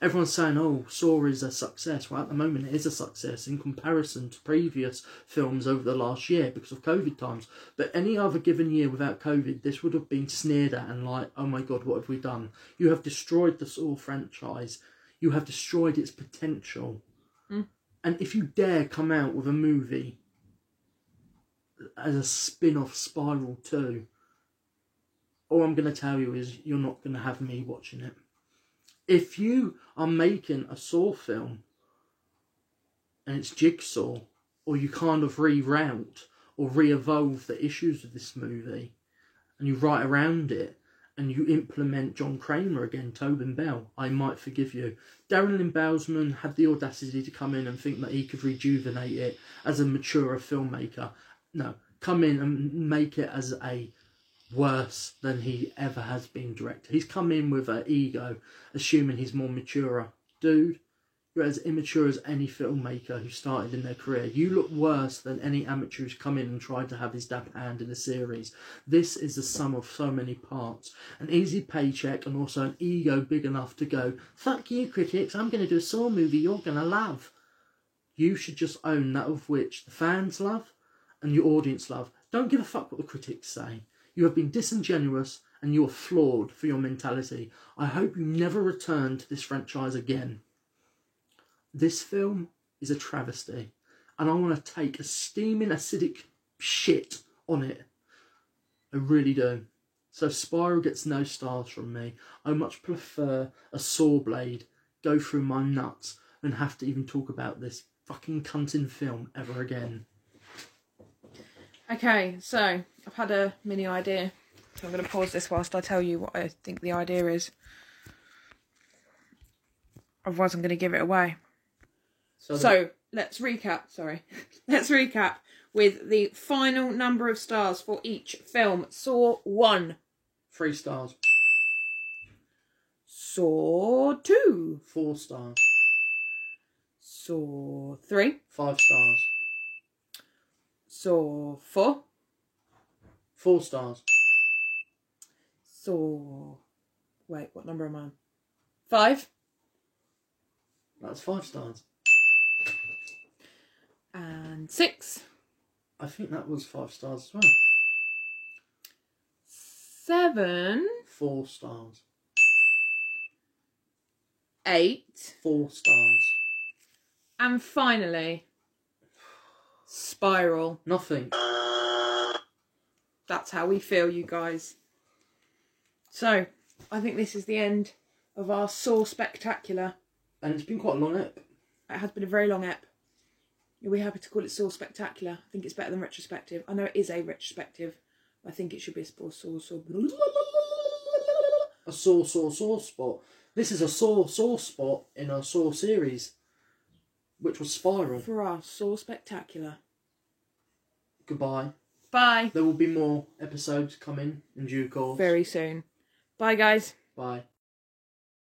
Everyone's saying, oh, Saw is a success. Well, at the moment it is a success in comparison to previous films over the last year because of COVID times. But any other given year without COVID, this would have been sneered at and like, oh my God, what have we done? You have destroyed the Saw franchise. You have destroyed its potential. Mm. And if you dare come out with a movie as a spin-off Spiral 2, all I'm going to tell you is you're not going to have me watching it. If you are making a Saw film and it's Jigsaw, or you kind of reroute or re-evolve the issues of this movie and you write around it and you implement John Kramer again, Tobin Bell, I might forgive you. Darren Lynn Bousman had the audacity to come in and think that he could rejuvenate it as a maturer filmmaker. No, come in and make it as a worse than he ever has been director. He's come in with an ego, assuming he's more mature. Dude, you're as immature as any filmmaker who started in their career. You look worse than any amateur who's come in and tried to have his dab hand in a series. This is the sum of so many parts. An easy paycheck and also an ego big enough to go, fuck you critics, I'm going to do a Saw movie you're going to love. You should just own that of which the fans love and your audience love. Don't give a fuck what the critics say. You have been disingenuous and you are flawed for your mentality. I hope you never return to this franchise again. This film is a travesty, and I want to take a steaming acidic shit on it. I really do. So Spiral gets no stars from me. I much prefer a saw blade go through my nuts than have to even talk about this fucking cunting film ever again. Okay, so I've had a mini idea, so I'm going to pause this whilst I tell you what I think the idea is. Otherwise I'm going to give it away. So let's recap, Let's recap with the final number of stars for each film. Saw 1. 3 stars. Saw 2. 4 stars. Saw 3. 5 stars. Saw 4. 4 stars. Saw... Wait, what number am I on? 5. That's 5 stars. And 6. I think that was 5 stars as well. 7. 4 stars. 8. 4 stars. And finally, Spiral. Nothing. That's how we feel, you guys. So, I think this is the end of our Saw Spectacular. And it's been quite a long ep. It has been a very long ep. Are we happy to call it Saw Spectacular? I think it's better than retrospective. I know it is a retrospective. I think it should be a Saw spot. This is a Saw spot in our Saw series, which was Spiral. For our Saw Spectacular. Goodbye. Bye. There will be more episodes coming in due course. Very soon. Bye, guys. Bye.